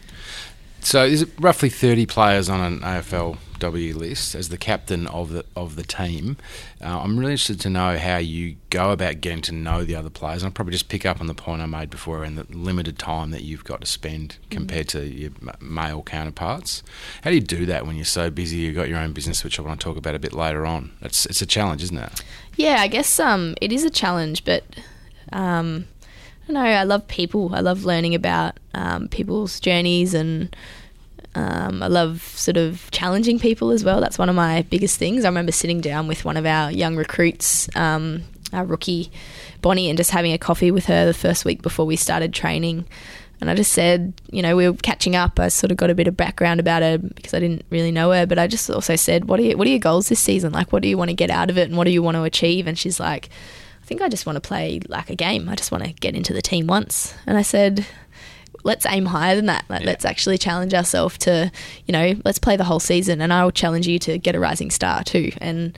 So there's roughly thirty players on an A F L W list. As the captain of the of the team, uh, I'm really interested to know how you go about getting to know the other players. And I'll probably just pick up on the point I made before in the limited time that you've got to spend compared to your male counterparts. How do you do that when you're so busy, you've got your own business, which I want to talk about a bit later on? It's it's a challenge, isn't it? Yeah, I guess um, it is a challenge, but... Um I don't know, I love people. I love learning about um, people's journeys, and um, I love sort of challenging people as well. That's one of my biggest things. I remember sitting down with one of our young recruits, um, our rookie, Bonnie, and just having a coffee with her the first week before we started training. And I just said, you know, we were catching up. I sort of got a bit of background about her because I didn't really know her. But I just also said, what are you, what are your goals this season? Like, what do you want to get out of it and what do you want to achieve? And she's like... I think I just want to play like a game. I just want to get into the team once. And I said, let's aim higher than that. Like, yeah. Let's actually challenge ourselves to, you know, let's play the whole season, and I will challenge you to get a rising star too. And,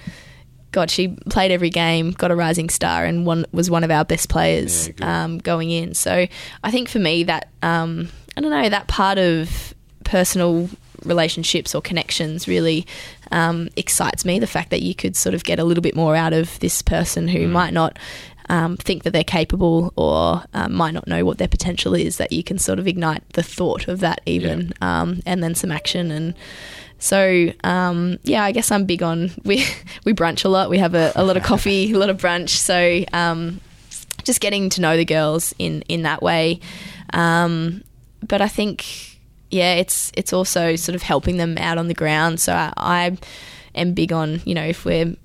God, she played every game, got a rising star, and one, was one of our best players yeah, um, going in. So I think for me that, um, I don't know, that part of personal relationships or connections really um, excites me, the fact that you could sort of get a little bit more out of this person who mm. might not um, think that they're capable or um, might not know what their potential is, that you can sort of ignite the thought of that even yeah. um, and then some action and So, um, yeah, I guess I'm big on, we we brunch a lot. We have a, a lot of coffee, a lot of brunch. So um, just getting to know the girls in, in that way. Um, but I think, yeah, it's it's also sort of helping them out on the ground. So I, I am big on, you know, if we're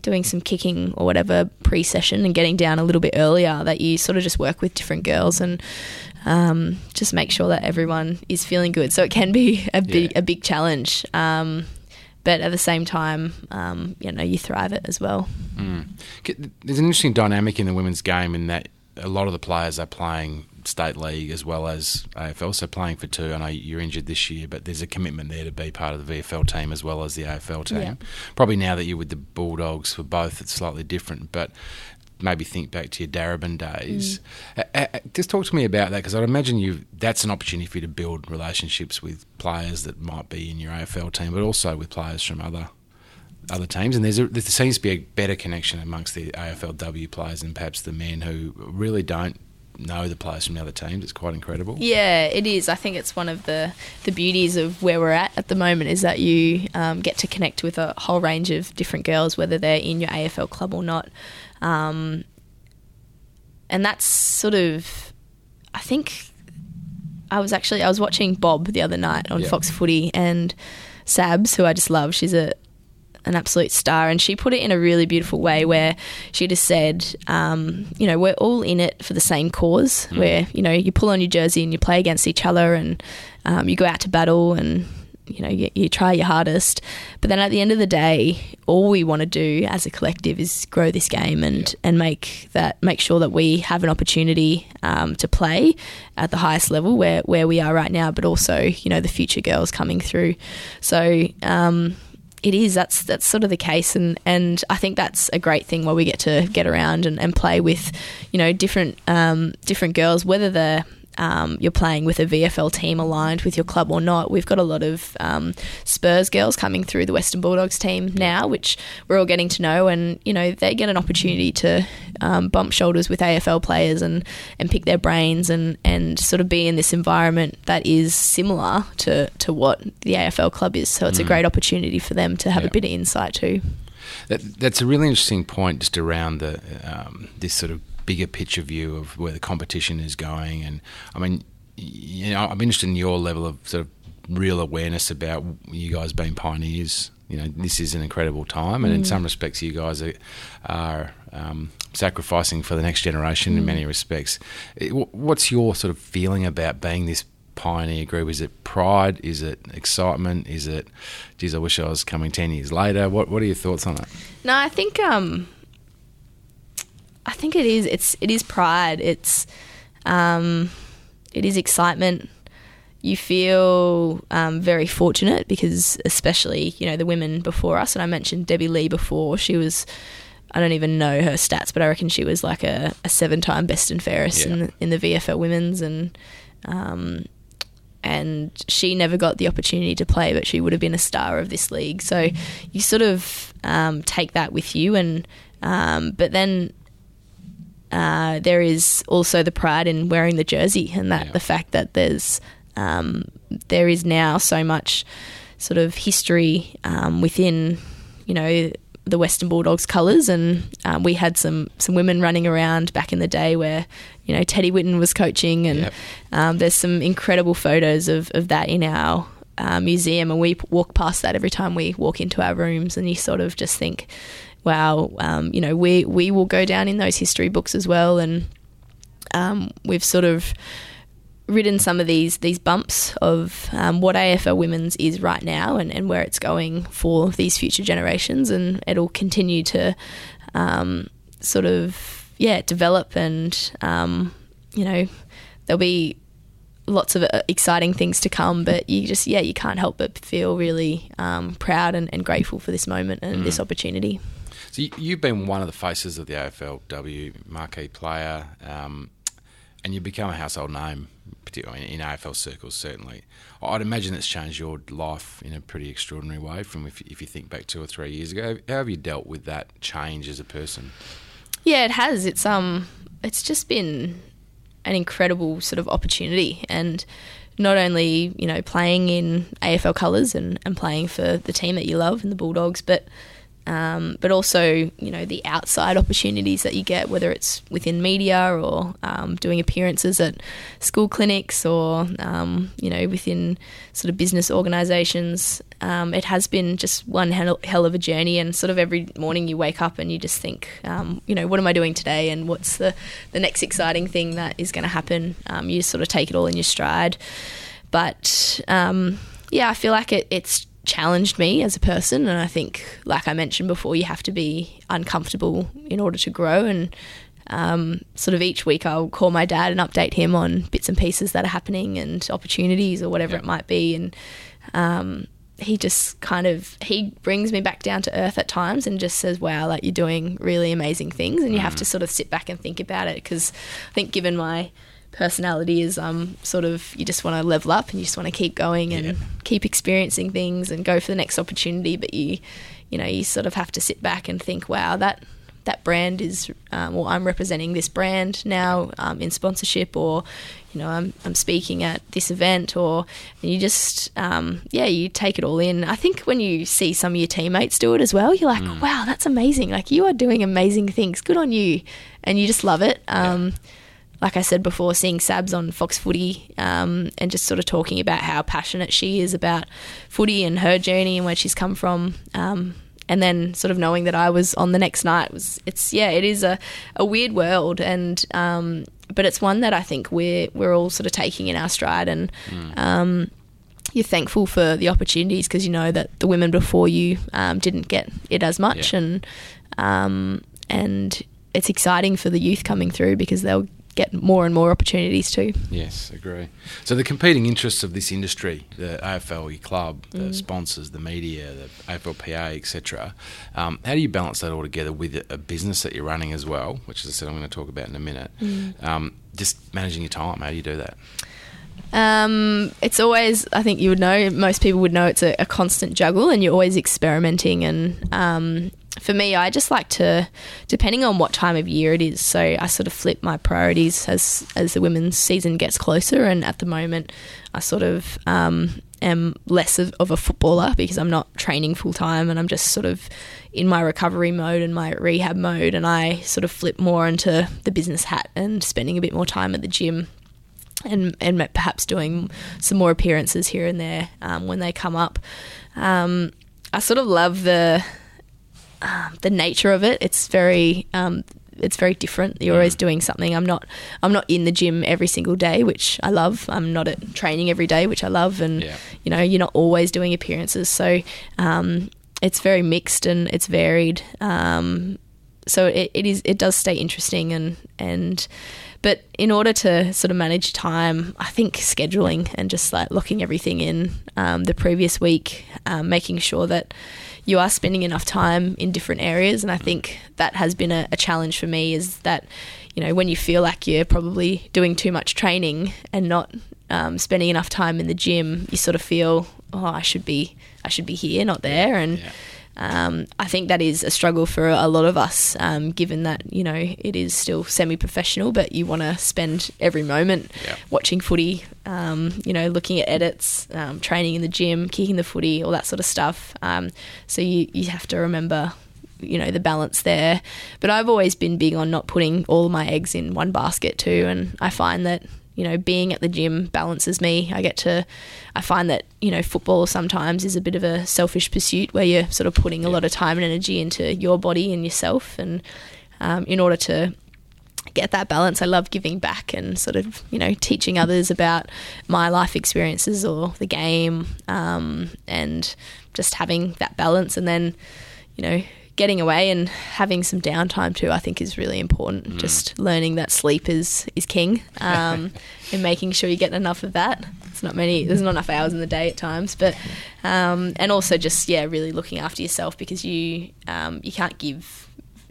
doing some kicking or whatever pre-session and getting down a little bit earlier, that you sort of just work with different girls and um, just make sure that everyone is feeling good. So it can be a big, yeah. a big challenge, um, but at the same time, um, you know, you thrive it as well. Mm. There's an interesting dynamic in the women's game in that a lot of the players are playing state league as well as A F L, so playing for two. I know you're injured this year, but there's a commitment there to be part of the V F L team as well as the A F L team. Yeah. Probably now that you're with the Bulldogs for both, it's slightly different, but maybe think back to your Darebin days. Mm. Uh, uh, just talk to me about that, because I'd imagine you that's an opportunity for you to build relationships with players that might be in your A F L team, but also with players from other other teams, and there's a, there seems to be a better connection amongst the A F L W players and perhaps the men who really don't know the players from the other teams. It's quite incredible. Yeah, it is. I think it's one of the, the beauties of where we're at at the moment is that you um, get to connect with a whole range of different girls, whether they're in your A F L club or not. Um, and that's sort of, I think I was actually, I was watching Bob the other night on yep. Fox Footy, and Sabs, who I just love, she's a an absolute star, and she put it in a really beautiful way where she just said, um, you know, we're all in it for the same cause, mm. where, you know, you pull on your jersey and you play against each other, and um, you go out to battle, and, you know, you, you try your hardest. But then at the end of the day, all we want to do as a collective is grow this game and, yeah. and make that make sure that we have an opportunity um, to play at the highest level where, where we are right now, but also, you know, the future girls coming through. So, um It is. That's that's sort of the case, and, and I think that's a great thing where we get to get around and, and play with, you know, different um, different girls, whether they're um, you're playing with a V F L team aligned with your club or not. We've got a lot of um, Spurs girls coming through the Western Bulldogs team now, which we're all getting to know, and you know they get an opportunity to um, bump shoulders with A F L players and, and pick their brains and, and sort of be in this environment that is similar to, to what the A F L club is. So it's mm. a great opportunity for them to have yeah. a bit of insight too. That, that's a really interesting point just around the um, this sort of bigger picture view of where the competition is going. And I mean, you know, I'm interested in your level of sort of real awareness about you guys being pioneers. You know, this is an incredible time, and mm. in some respects you guys are, are um, sacrificing for the next generation mm. in many respects. What's your sort of feeling about being this pioneer group? Is it pride? Is it excitement? Is it, geez, I wish I was coming ten years later? What, what are your thoughts on it? No, I think... Um I think it is. It's it is pride. It's um, it is excitement. You feel um, very fortunate because, especially, you know, the women before us. And I mentioned Debbie Lee before. She was, I don't even know her stats, but I reckon she was like a, a seven-time best and fairest yeah. in, in the V F L women's, and um, and she never got the opportunity to play, but she would have been a star of this league. So you sort of um, take that with you, and um, but then. Uh, there is also the pride in wearing the jersey, and that yeah. the fact that there's um, there is now so much sort of history um, within, you know, the Western Bulldogs colours, and um, we had some some women running around back in the day where, you know, Teddy Whitten was coaching, and yep. um, there's some incredible photos of, of that in our uh, museum, and we walk past that every time we walk into our rooms, and you sort of just think, wow, um, you know, we, we will go down in those history books as well, and um, we've sort of ridden some of these these bumps of um, what A F L Women's is right now, and, and where it's going for these future generations, and it'll continue to um, sort of, yeah, develop, and, um, you know, there'll be lots of exciting things to come, but you just, yeah, you can't help but feel really um, proud and, and grateful for this moment and mm. this opportunity. So you've been one of the faces of the A F L W, marquee player, um, and you've become a household name, particularly in A F L circles, certainly. I'd imagine it's changed your life in a pretty extraordinary way from if, if you think back two or three years ago. How have you dealt with that change as a person? Yeah, it has. It's um, it's just been an incredible sort of opportunity, and not only, you know, playing in A F L colours and, and playing for the team that you love and the Bulldogs, but um, but also, you know, the outside opportunities that you get, whether it's within media or um, doing appearances at school clinics or, um, you know, within sort of business organisations. Um, it has been just one hell of a journey, and sort of every morning you wake up and you just think, um, you know, what am I doing today, and what's the, the next exciting thing that is going to happen? Um, you sort of take it all in your stride. But, um, yeah, I feel like it, it's challenged me as a person, and I think, like I mentioned before, you have to be uncomfortable in order to grow. And um, sort of each week I'll call my dad and update him on bits and pieces that are happening and opportunities or whatever it might be, and um, he just kind of he brings me back down to earth at times and just says, wow, like, you're doing really amazing things, and you have to sort of sit back and think about it, because I think given my personality is um sort of you just want to level up and you just want to keep going and yeah. keep experiencing things and go for the next opportunity, but you you know you sort of have to sit back and think, wow, that that brand is um, or I'm representing this brand now um, in sponsorship, or you know I'm I'm speaking at this event, or and you just um, yeah you take it all in. I think when you see some of your teammates do it as well, you're like, mm. wow, that's amazing, like, you are doing amazing things, good on you, and you just love it. um yeah. Like I said before, seeing Sabs on Fox Footy um, and just sort of talking about how passionate she is about footy and her journey and where she's come from, um, and then sort of knowing that I was on the next night was it's yeah it is a, a weird world, and um, but it's one that I think we're we're all sort of taking in our stride, and mm. um, you're thankful for the opportunities, because you know that the women before you um, didn't get it as much, yeah. and um, and it's exciting for the youth coming through because they'll get more and more opportunities too. Yes, agree. So the competing interests of this industry, the A F L, your club, the mm. sponsors, the media, the A F L P A, et cetera, um, how do you balance that all together with a business that you're running as well, which, as I said, I'm going to talk about in a minute, mm. um, just managing your time, how do you do that? Um, it's always, I think you would know, most people would know, it's a, a constant juggle, and you're always experimenting, and um, for me, I just like to, depending on what time of year it is, so I sort of flip my priorities as as the women's season gets closer, and at the moment I sort of um, am less of, of a footballer because I'm not training full-time, and I'm just sort of in my recovery mode and my rehab mode, and I sort of flip more into the business hat and spending a bit more time at the gym and and perhaps doing some more appearances here and there um, when they come up. Um, I sort of love the... Um, the nature of it. It's very um, it's very different. You're yeah. always doing something. I'm not I'm not in the gym every single day, which I love. I'm not at training every day, which I love, and yeah. you know, you're not always doing appearances, so um, it's very mixed and it's varied, um, so it, it is it does stay interesting, and and but in order to sort of manage time, I think scheduling and just like locking everything in um, the previous week, um, making sure that you are spending enough time in different areas. And I think that has been a, a challenge for me, is that, you know, when you feel like you're probably doing too much training and not um, spending enough time in the gym, you sort of feel, oh, I should be I should be here, not there. And yeah. um, I think that is a struggle for a lot of us, um, given that, you know, it is still semi-professional, but you want to spend every moment yeah. watching footy, Um, you know, looking at edits, um, training in the gym, kicking the footy, all that sort of stuff. Um, so you, you have to remember, you know, the balance there. But I've always been big on not putting all my eggs in one basket too, and I find that, you know, being at the gym balances me. I get to, I find that, you know, football sometimes is a bit of a selfish pursuit where you're sort of putting a lot of time and energy into your body and yourself, and um, in order to get that balance, I love giving back and sort of, you know, teaching others about my life experiences or the game, um, and just having that balance, and then, you know, getting away and having some downtime too, I think is really important. Mm. Just learning that sleep is, is king, um, and making sure you get enough of that. It's not many, there's not enough hours in the day at times, but, um, and also just, yeah, really looking after yourself, because you, um, you can't give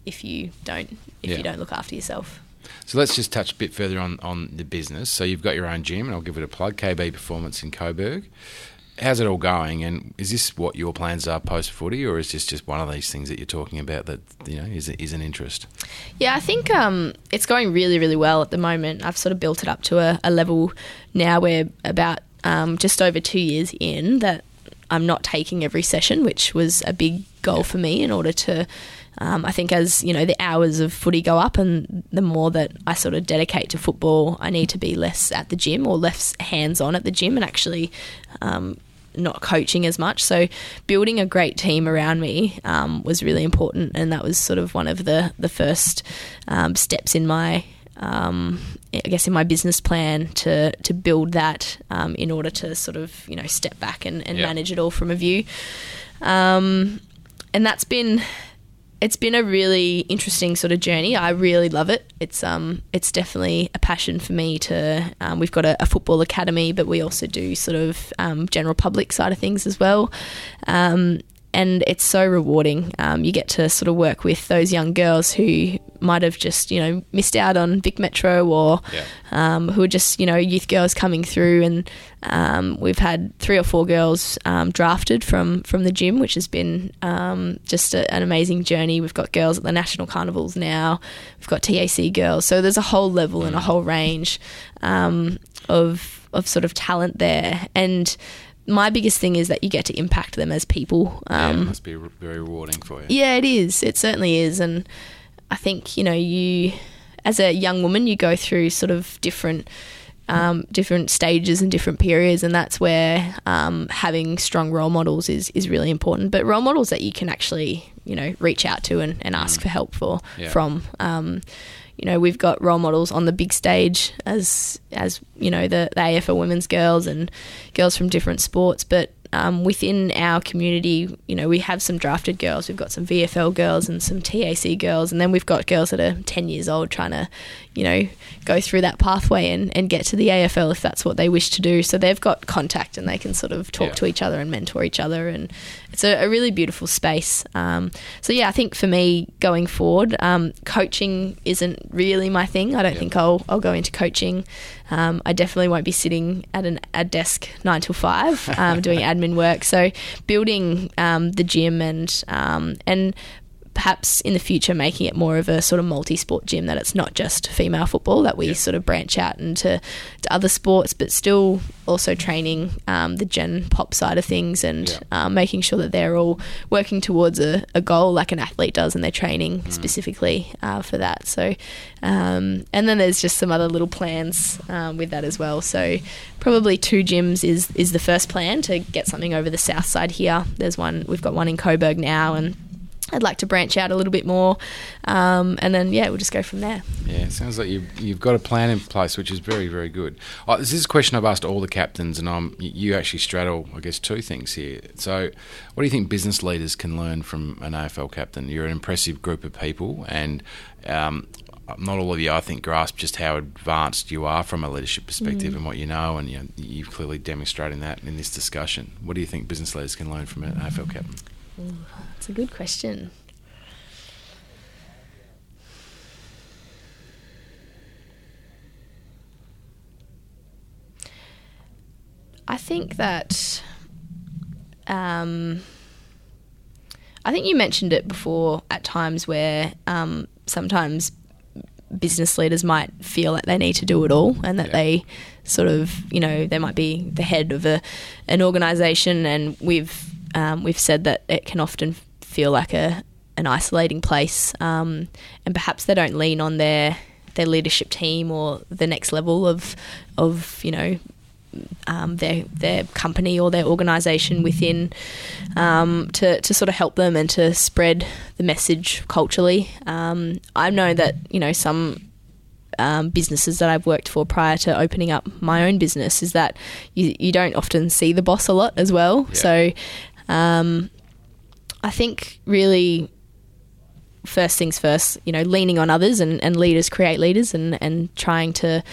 if you don't, if yeah. you don't look after yourself. So let's just touch a bit further on, on the business. So you've got your own gym, and I'll give it a plug, K B Performance in Coburg. How's it all going, and is this what your plans are post-footy, or is this just one of these things that you're talking about that, you know, is is an interest? Yeah, I think um, it's going really, really well at the moment. I've sort of built it up to a, a level now where about um, just over two years in that I'm not taking every session, which was a big goal for me in order to, um, I think as, you know, the hours of footy go up and the more that I sort of dedicate to football, I need to be less at the gym or less hands-on at the gym and actually um, not coaching as much. So building a great team around me um, was really important, and that was sort of one of the, the first um, steps in my Um, I guess in my business plan to to build that um, in order to sort of, you know, step back and, and yep. manage it all from a view. Um, and that's been, it's been a really interesting sort of journey. I really love it. It's um it's definitely a passion for me to, um, we've got a, a football academy, but we also do sort of um, general public side of things as well. Um, And it's so rewarding. Um, you get to sort of work with those young girls who might have just, you know, missed out on Vic Metro or yeah. um, who are just, you know, youth girls coming through. And um, we've had three or four girls um, drafted from, from the gym, which has been um, just a, an amazing journey. We've got girls at the National Carnivals now. We've got T A C girls. So there's a whole level mm. and a whole range um, of of sort of talent there. And my biggest thing is that you get to impact them as people. Um, yeah, it must be re- very rewarding for you. Yeah, it is. It certainly is. And I think, you know, you as a young woman, you go through sort of different um, different stages and different periods, and that's where um, having strong role models is, is really important. But role models that you can actually, you know, reach out to and, and ask mm. for help for yeah. from. Um, you know, we've got role models on the big stage as, as you know, the, the A F L women's girls and girls from different sports. But um, within our community, you know, we have some drafted girls. We've got some V F L girls and some T A C girls. And then we've got girls that are ten years old trying to, you know, go through that pathway and, and get to the A F L if that's what they wish to do. So they've got contact and they can sort of talk yeah. to each other and mentor each other. And it's a, a really beautiful space. Um, so, yeah, I think for me going forward, um, coaching isn't really my thing. I don't yeah. think I'll I'll go into coaching. Um, I definitely won't be sitting at an, a desk nine till five um, doing admin work. So building um, the gym and um, and perhaps in the future making it more of a sort of multi-sport gym, that it's not just female football, that we yeah. sort of branch out into to other sports, but still also training um, the gen pop side of things and yeah. um, making sure that they're all working towards a, a goal like an athlete does, and they're training mm. specifically uh, for that. So um, and then there's just some other little plans um, with that as well. So probably two gyms is, is the first plan, to get something over the south side here. There's one, we've got one in Coburg now, and I'd like to branch out a little bit more, um, and then, yeah, we'll just go from there. Yeah, it sounds like you've, you've got a plan in place, which is very, very good. Oh, this is a question I've asked all the captains, and I'm, you actually straddle, I guess, two things here. So what do you think business leaders can learn from an A F L captain? You're an impressive group of people, and um, not all of you, I think, grasp just how advanced you are from a leadership perspective mm. and what you know, and you know, you've clearly demonstrated that in this discussion. What do you think business leaders can learn from an A F L captain? Ooh, that's a good question. I think that um, I think you mentioned it before, at times where um, sometimes business leaders might feel that they need to do it all, and that yeah. they sort of, you know, they might be the head of a an organisation, and we've Um, we've said that it can often feel like a an isolating place, um, and perhaps they don't lean on their their leadership team or the next level of of you know um, their their company or their organisation within um, to to sort of help them and to spread the message culturally. Um, I know that you know some. Um, businesses that I've worked for prior to opening up my own business is that you, you don't often see the boss a lot as well. Yeah. So um, I think really first things first, you know, leaning on others and, and leaders create leaders, and, and trying to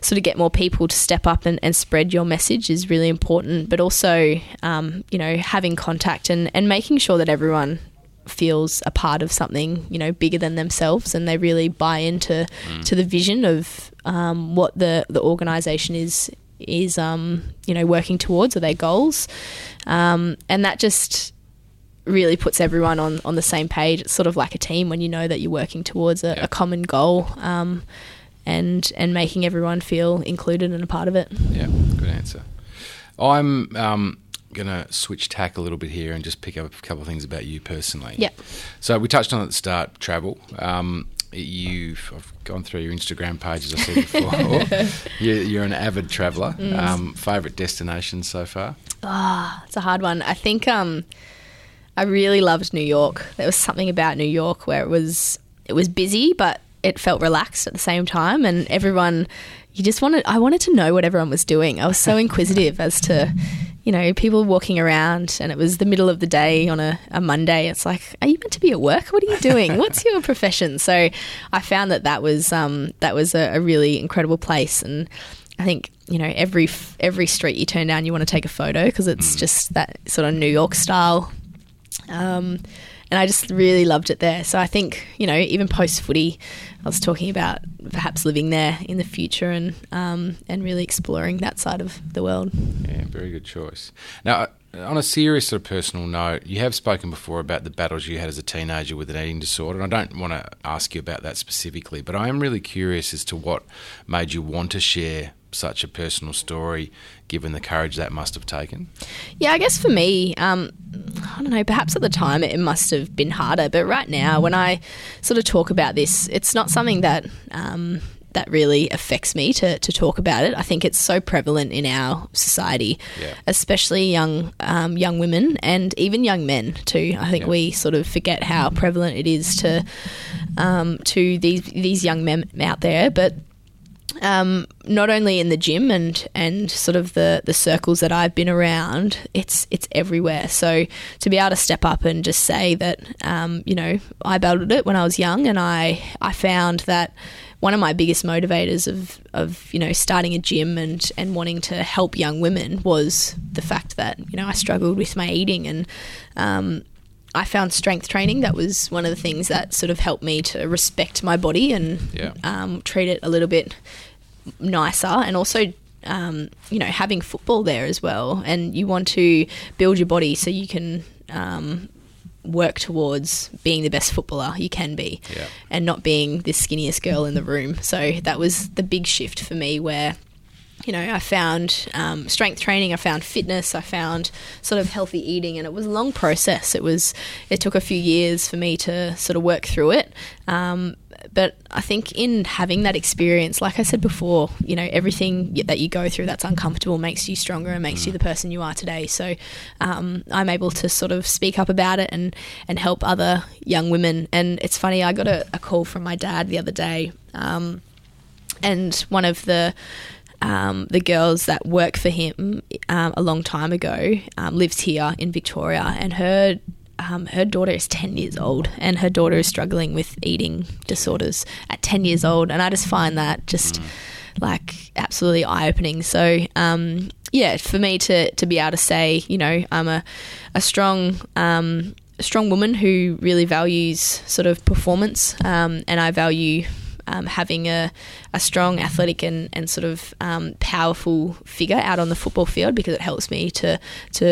sort of get more people to step up and, and spread your message is really important. But also, um, you know, having contact and, and making sure that everyone feels a part of something, you know, bigger than themselves, and they really buy into mm. to the vision of um, what the, the organisation is, is um, you know, working towards, or their goals. Um, and that just really puts everyone on, on the same page. It's sort of like a team when you know that you're working towards a, yeah. a common goal, um, and, and making everyone feel included and a part of it. Yeah, good answer. I'm um, going to switch tack a little bit here and just pick up a couple of things about you personally. Yeah. So we touched on at the start, travel. Um, you've I've gone through your Instagram page, as I said before. you're, you're an avid traveller. Mm. Um, favourite destination so far? Ah, oh, it's a hard one. I think um, I really loved New York. There was something about New York where it was it was busy, but it felt relaxed at the same time, and everyone. You just wanted. I wanted to know what everyone was doing. I was so inquisitive as to, you know, people walking around, and it was the middle of the day on a, a Monday. It's like, are you meant to be at work? What are you doing? What's your profession? So I found that that was um, that was a, a really incredible place, and I think, you know, every every street you turn down, you want to take a photo because it's just that sort of New York style. Um, and I just really loved it there. So I think, you know, even post-footy, I was talking about perhaps living there in the future and um, and really exploring that side of the world. Yeah, very good choice. Now, on a serious sort of personal note, you have spoken before about the battles you had as a teenager with an eating disorder, and I don't want to ask you about that specifically, but I am really curious as to what made you want to share such a personal story, given the courage that must have taken? Yeah, I guess for me, um, I don't know, perhaps at the time it must have been harder, but right now when I sort of talk about this, it's not something that um, that really affects me to, to talk about it. I think it's so prevalent in our society, yeah. especially young um, young women and even young men too. I think yeah. we sort of forget how prevalent it is to um, to these these young men out there, but Um, not only in the gym and, and sort of the, the circles that I've been around, it's it's everywhere. So to be able to step up and just say that, um, you know, I battled it when I was young, and I, I found that one of my biggest motivators of, of you know, starting a gym and, and wanting to help young women was the fact that, you know, I struggled with my eating, and um, I found strength training. That was one of the things that sort of helped me to respect my body and yeah. um, treat it a little bit nicer, and also um, you know, having football there as well, and you want to build your body so you can um, work towards being the best footballer you can be yeah. and not being the skinniest girl in the room. So that was the big shift for me, where you know, I found um, strength training, I found fitness, I found sort of healthy eating, and it was a long process. It was, it took a few years for me to sort of work through it. Um, but I think in having that experience, like I said before, you know, everything that you go through that's uncomfortable makes you stronger and makes mm. you the person you are today. So um, I'm able to sort of speak up about it and, and help other young women. And it's funny, I got a, a call from my dad the other day, um, and one of the Um, the girls that work for him um, a long time ago um, lives here in Victoria, and her um, her daughter is ten years old, and her daughter is struggling with eating disorders at ten years old, and I just find that just mm. like absolutely eye-opening. So um, yeah, for me to, to be able to say, you know, I'm a, a strong um, strong woman who really values sort of performance, um, and I value Um, having a, a strong athletic and, and sort of um, powerful figure out on the football field, because it helps me to to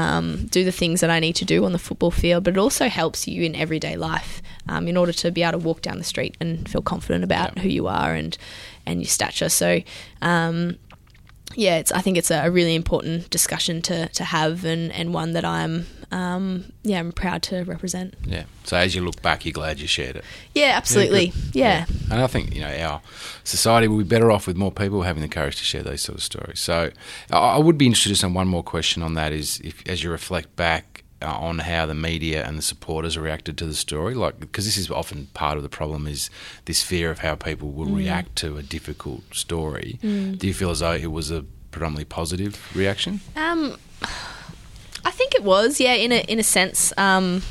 um, do the things that I need to do on the football field, but it also helps you in everyday life um, in order to be able to walk down the street and feel confident about yeah. who you are and, and your stature. So, um, yeah, it's, I think it's a really important discussion to, to have, and, and one that I'm Um, yeah, I'm proud to represent. Yeah. So as you look back, you're glad you shared it. Yeah, absolutely. Yeah. yeah. yeah. And I think, you know, our society will be better off with more people having the courage to share those sort of stories. So I would be interested in one more question on that is, if, as you reflect back on how the media and the supporters reacted to the story, like, because this is often part of the problem, is this fear of how people will mm. react to a difficult story. Mm. Do you feel as though it was a predominantly positive reaction? Um. I think it was, yeah, in a in a sense. Um,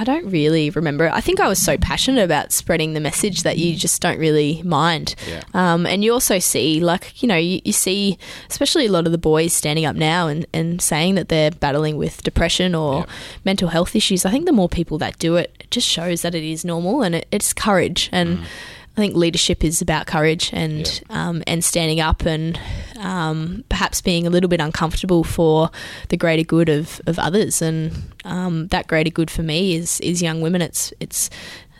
I don't really remember it. I think I was so passionate about spreading the message that you just don't really mind. Yeah. Um, and you also see, like, you know, you, you see especially a lot of the boys standing up now and, and saying that they're battling with depression or yeah. mental health issues. I think the more people that do it, it just shows that it is normal, and it, it's courage. And mm. I think leadership is about courage and yeah. um, and standing up and um, perhaps being a little bit uncomfortable for the greater good of, of others. And um, that greater good for me is is young women. It's it's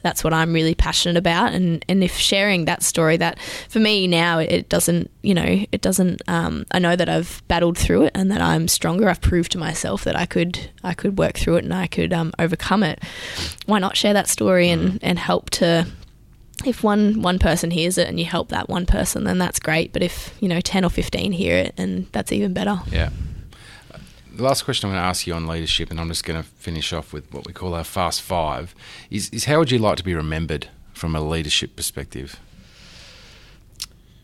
that's what I'm really passionate about. And, and if sharing that story, that for me now it doesn't, you know, it doesn't, um, I know that I've battled through it and that I'm stronger. I've proved to myself that I could, I could work through it and I could um, overcome it. Why not share that story and, and help to, if one, one person hears it and you help that one person, then that's great. But if, you know, ten or fifteen hear it, and that's even better. Yeah. The last question I'm going to ask you on leadership, and I'm just going to finish off with what we call our fast five, is, is how would you like to be remembered from a leadership perspective?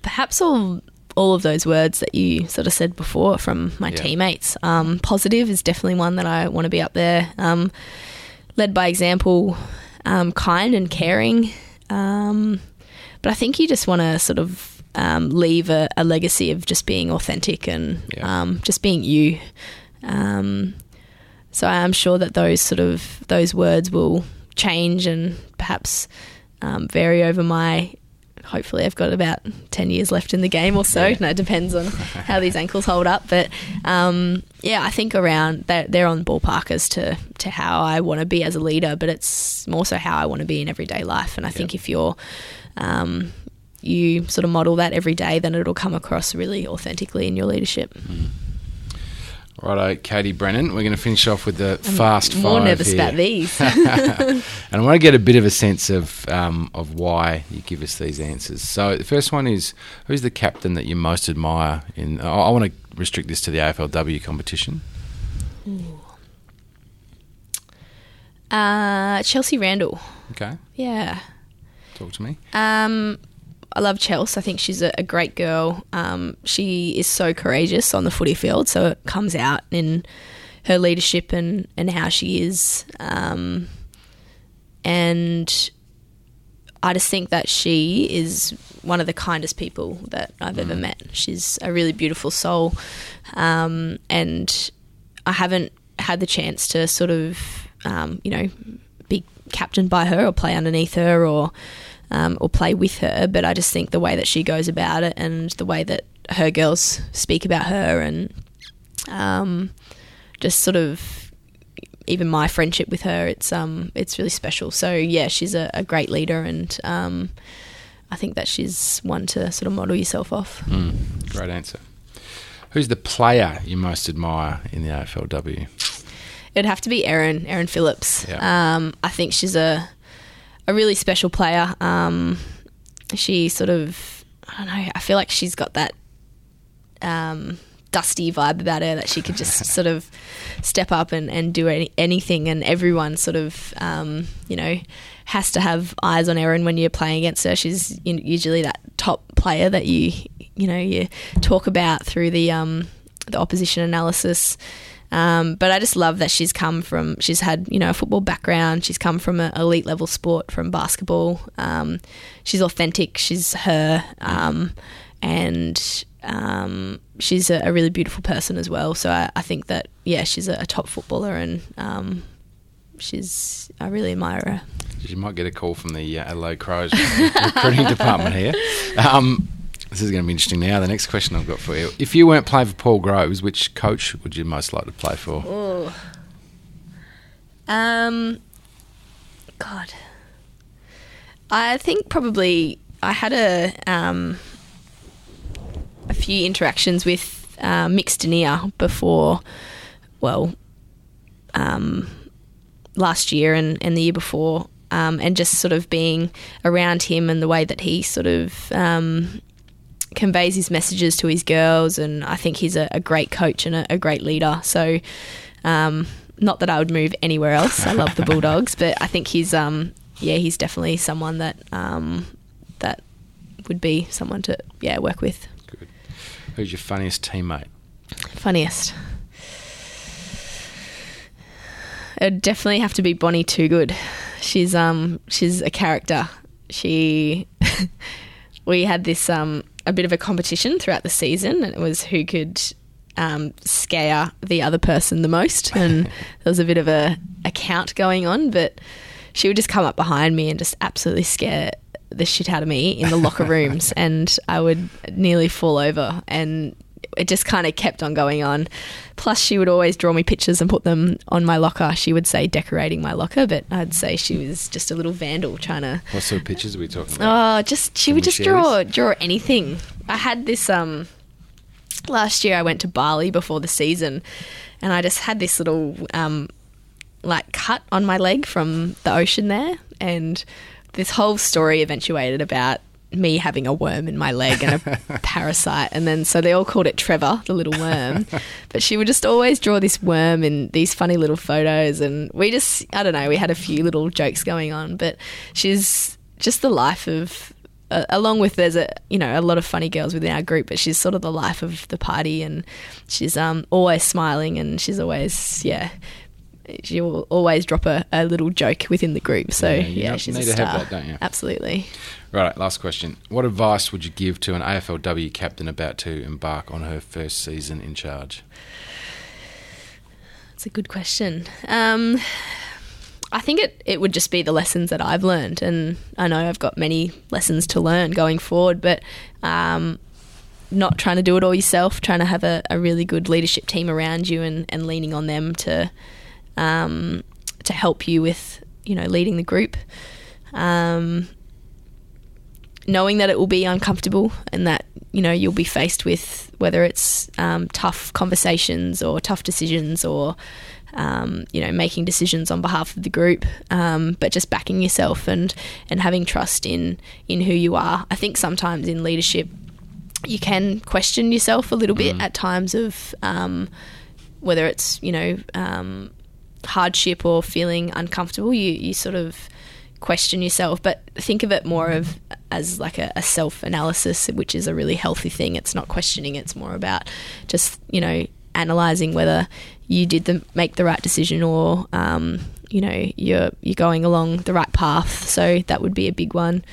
Perhaps all all of those words that you sort of said before from my yeah. teammates. Um, positive is definitely one that I want to be up there. Um, led by example, um, kind and caring. Um, but I think you just want to sort of um, leave a, a legacy of just being authentic and yeah. um, just being you. Um, so I'm sure that those sort of those words will change and perhaps um, vary over my. Hopefully, I've got about ten years left in the game or so. Yeah. No, it depends on how these ankles hold up. But um, yeah, I think around that they're on ballpark as to to how I want to be as a leader, but it's more so how I want to be in everyday life. And I yep. think if you're um, you sort of model that every day, then it'll come across really authentically in your leadership. Mm. Righto, Katie Brennan, we're going to finish off with the I'm fast more five more nervous here. About these. And I want to get a bit of a sense of um, of why you give us these answers. So the first one is, who's the captain that you most admire? In I, I want to restrict this to the A F L W competition. Ooh. Uh, Chelsea Randall. Okay. Yeah. Talk to me. Um... I love Chelsea. I think she's a, a great girl. Um, she is so courageous on the footy field, so it comes out in her leadership and, and how she is. Um, and I just think that she is one of the kindest people that I've mm. ever met. She's a really beautiful soul, um, and I haven't had the chance to sort of, um, you know, be captained by her or play underneath her or... Um, or play with her, but I just think the way that she goes about it and the way that her girls speak about her and um, just sort of even my friendship with her, it's um, it's really special. So, yeah, she's a, a great leader and um, I think that she's one to sort of model yourself off. Mm, great answer. Who's the player you most admire in the A F L W? It'd have to be Erin, Erin Phillips. Yeah. Um, I think she's a... a really special player. Um, she sort of, I don't know, I feel like she's got that um, dusty vibe about her that she could just sort of step up and, and do any, anything and everyone sort of, um, you know, has to have eyes on Erin when you're playing against her. She's usually that top player that you, you know, you talk about through the um, the opposition analysis. Um, but I just love that she's come from, she's had, you know, a football background. She's come from an elite level sport, from basketball. Um, she's authentic. She's her. Um, and um, she's a, a really beautiful person as well. So I, I think that, yeah, she's a, a top footballer and um, she's, I really admire her. You might get a call from the uh, Adelaide Crows recruiting department here. Um This is going to be interesting now. The next question I've got for you. If you weren't playing for Paul Groves, which coach would you most like to play for? Ooh. Um, God. I think probably I had a um, a few interactions with uh, Mick Stanier before, well, um, last year and, and the year before, um, and just sort of being around him and the way that he sort of... Um, conveys his messages to his girls, and I think he's a, a great coach and a, a great leader. So um, not that I would move anywhere else. I love the Bulldogs, but I think he's um, yeah, he's definitely someone that um, that would be someone to yeah work with. Good. Who's your funniest teammate? Funniest. It'd definitely have to be Bonnie Toogood. She's um she's a character. She we had this um. a bit of a competition throughout the season, and it was who could um, scare the other person the most, and there was a bit of a, a count going on, but she would just come up behind me and just absolutely scare the shit out of me in the locker rooms, and I would nearly fall over, and it just kind of kept on going on. Plus, she would always draw me pictures and put them on my locker. She would say decorating my locker, but I'd say she was just a little vandal trying to... What sort of pictures are we talking about? Oh, just she Can would just draw us? draw anything. I had this... um. Last year I went to Bali before the season and I just had this little um, like cut on my leg from the ocean there, and this whole story eventuated about me having a worm in my leg and a parasite, and then so they all called it Trevor, the little worm. But she would just always draw this worm in these funny little photos, and we just, I don't know, we had a few little jokes going on, but she's just the life of... Uh, along with there's a you know a lot of funny girls within our group, but she's sort of the life of the party, and she's um always smiling, and she's always yeah she'll always drop a, a little joke within the group. So yeah, you yeah know, she's need a star. To have that, don't you? Absolutely. Right, last question. What advice would you give to an A F L W captain about to embark on her first season in charge? That's a good question. Um, I think it, it would just be the lessons that I've learned, and I know I've got many lessons to learn going forward, but um, not trying to do it all yourself, trying to have a, a really good leadership team around you, and, and leaning on them to um, to help you with, you know, leading the group. Um, knowing that it will be uncomfortable and that, you know, you'll be faced with whether it's um, tough conversations or tough decisions or... Um, you know, making decisions on behalf of the group, um, but just backing yourself and, and having trust in, in who you are. I think sometimes in leadership you can question yourself a little bit mm. at times of um, whether it's, you know, um, hardship or feeling uncomfortable. You, you sort of question yourself, but think of it more of as like a, a self-analysis, which is a really healthy thing. It's not questioning. It's more about just, you know, analysing whether you did the, make the right decision or, um, you know, you're you're going along the right path. So that would be a big one.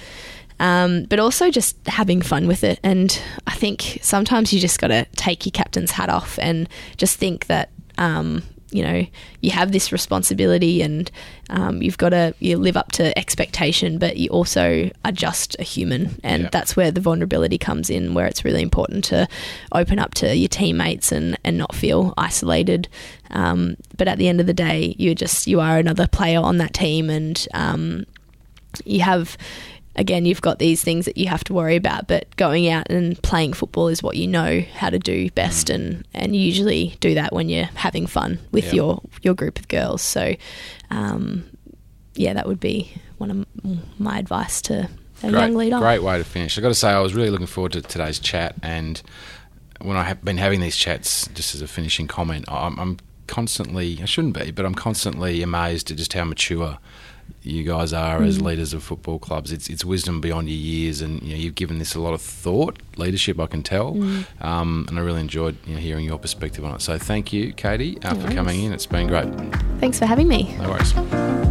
Um, but also just having fun with it. And I think sometimes you just got to take your captain's hat off and just think that, um, you know, you have this responsibility and um, you've got to you live up to expectation, but you also are just a human. And yep. that's where the vulnerability comes in, where it's really important to open up to your teammates and, and not feel isolated. Um, but at the end of the day, you're just, you are another player on that team, and um, you have... Again, you've got these things that you have to worry about, but going out and playing football is what you know how to do best, and, and you usually do that when you're having fun with yep. your, your group of girls. So, um, yeah, that would be one of my advice to a great, young leader. Great way to finish. I've got to say I was really looking forward to today's chat, and when I've been having these chats, just as a finishing comment, I'm, I'm constantly – I shouldn't be, but I'm constantly amazed at just how mature – you guys are as leaders of football clubs. It's it's wisdom beyond your years, and you know, you've given this a lot of thought, leadership, I can tell. Mm. Um, and I really enjoyed you know, hearing your perspective on it. So thank you, Katie, uh, for coming in. It's been great. Thanks for having me. No worries.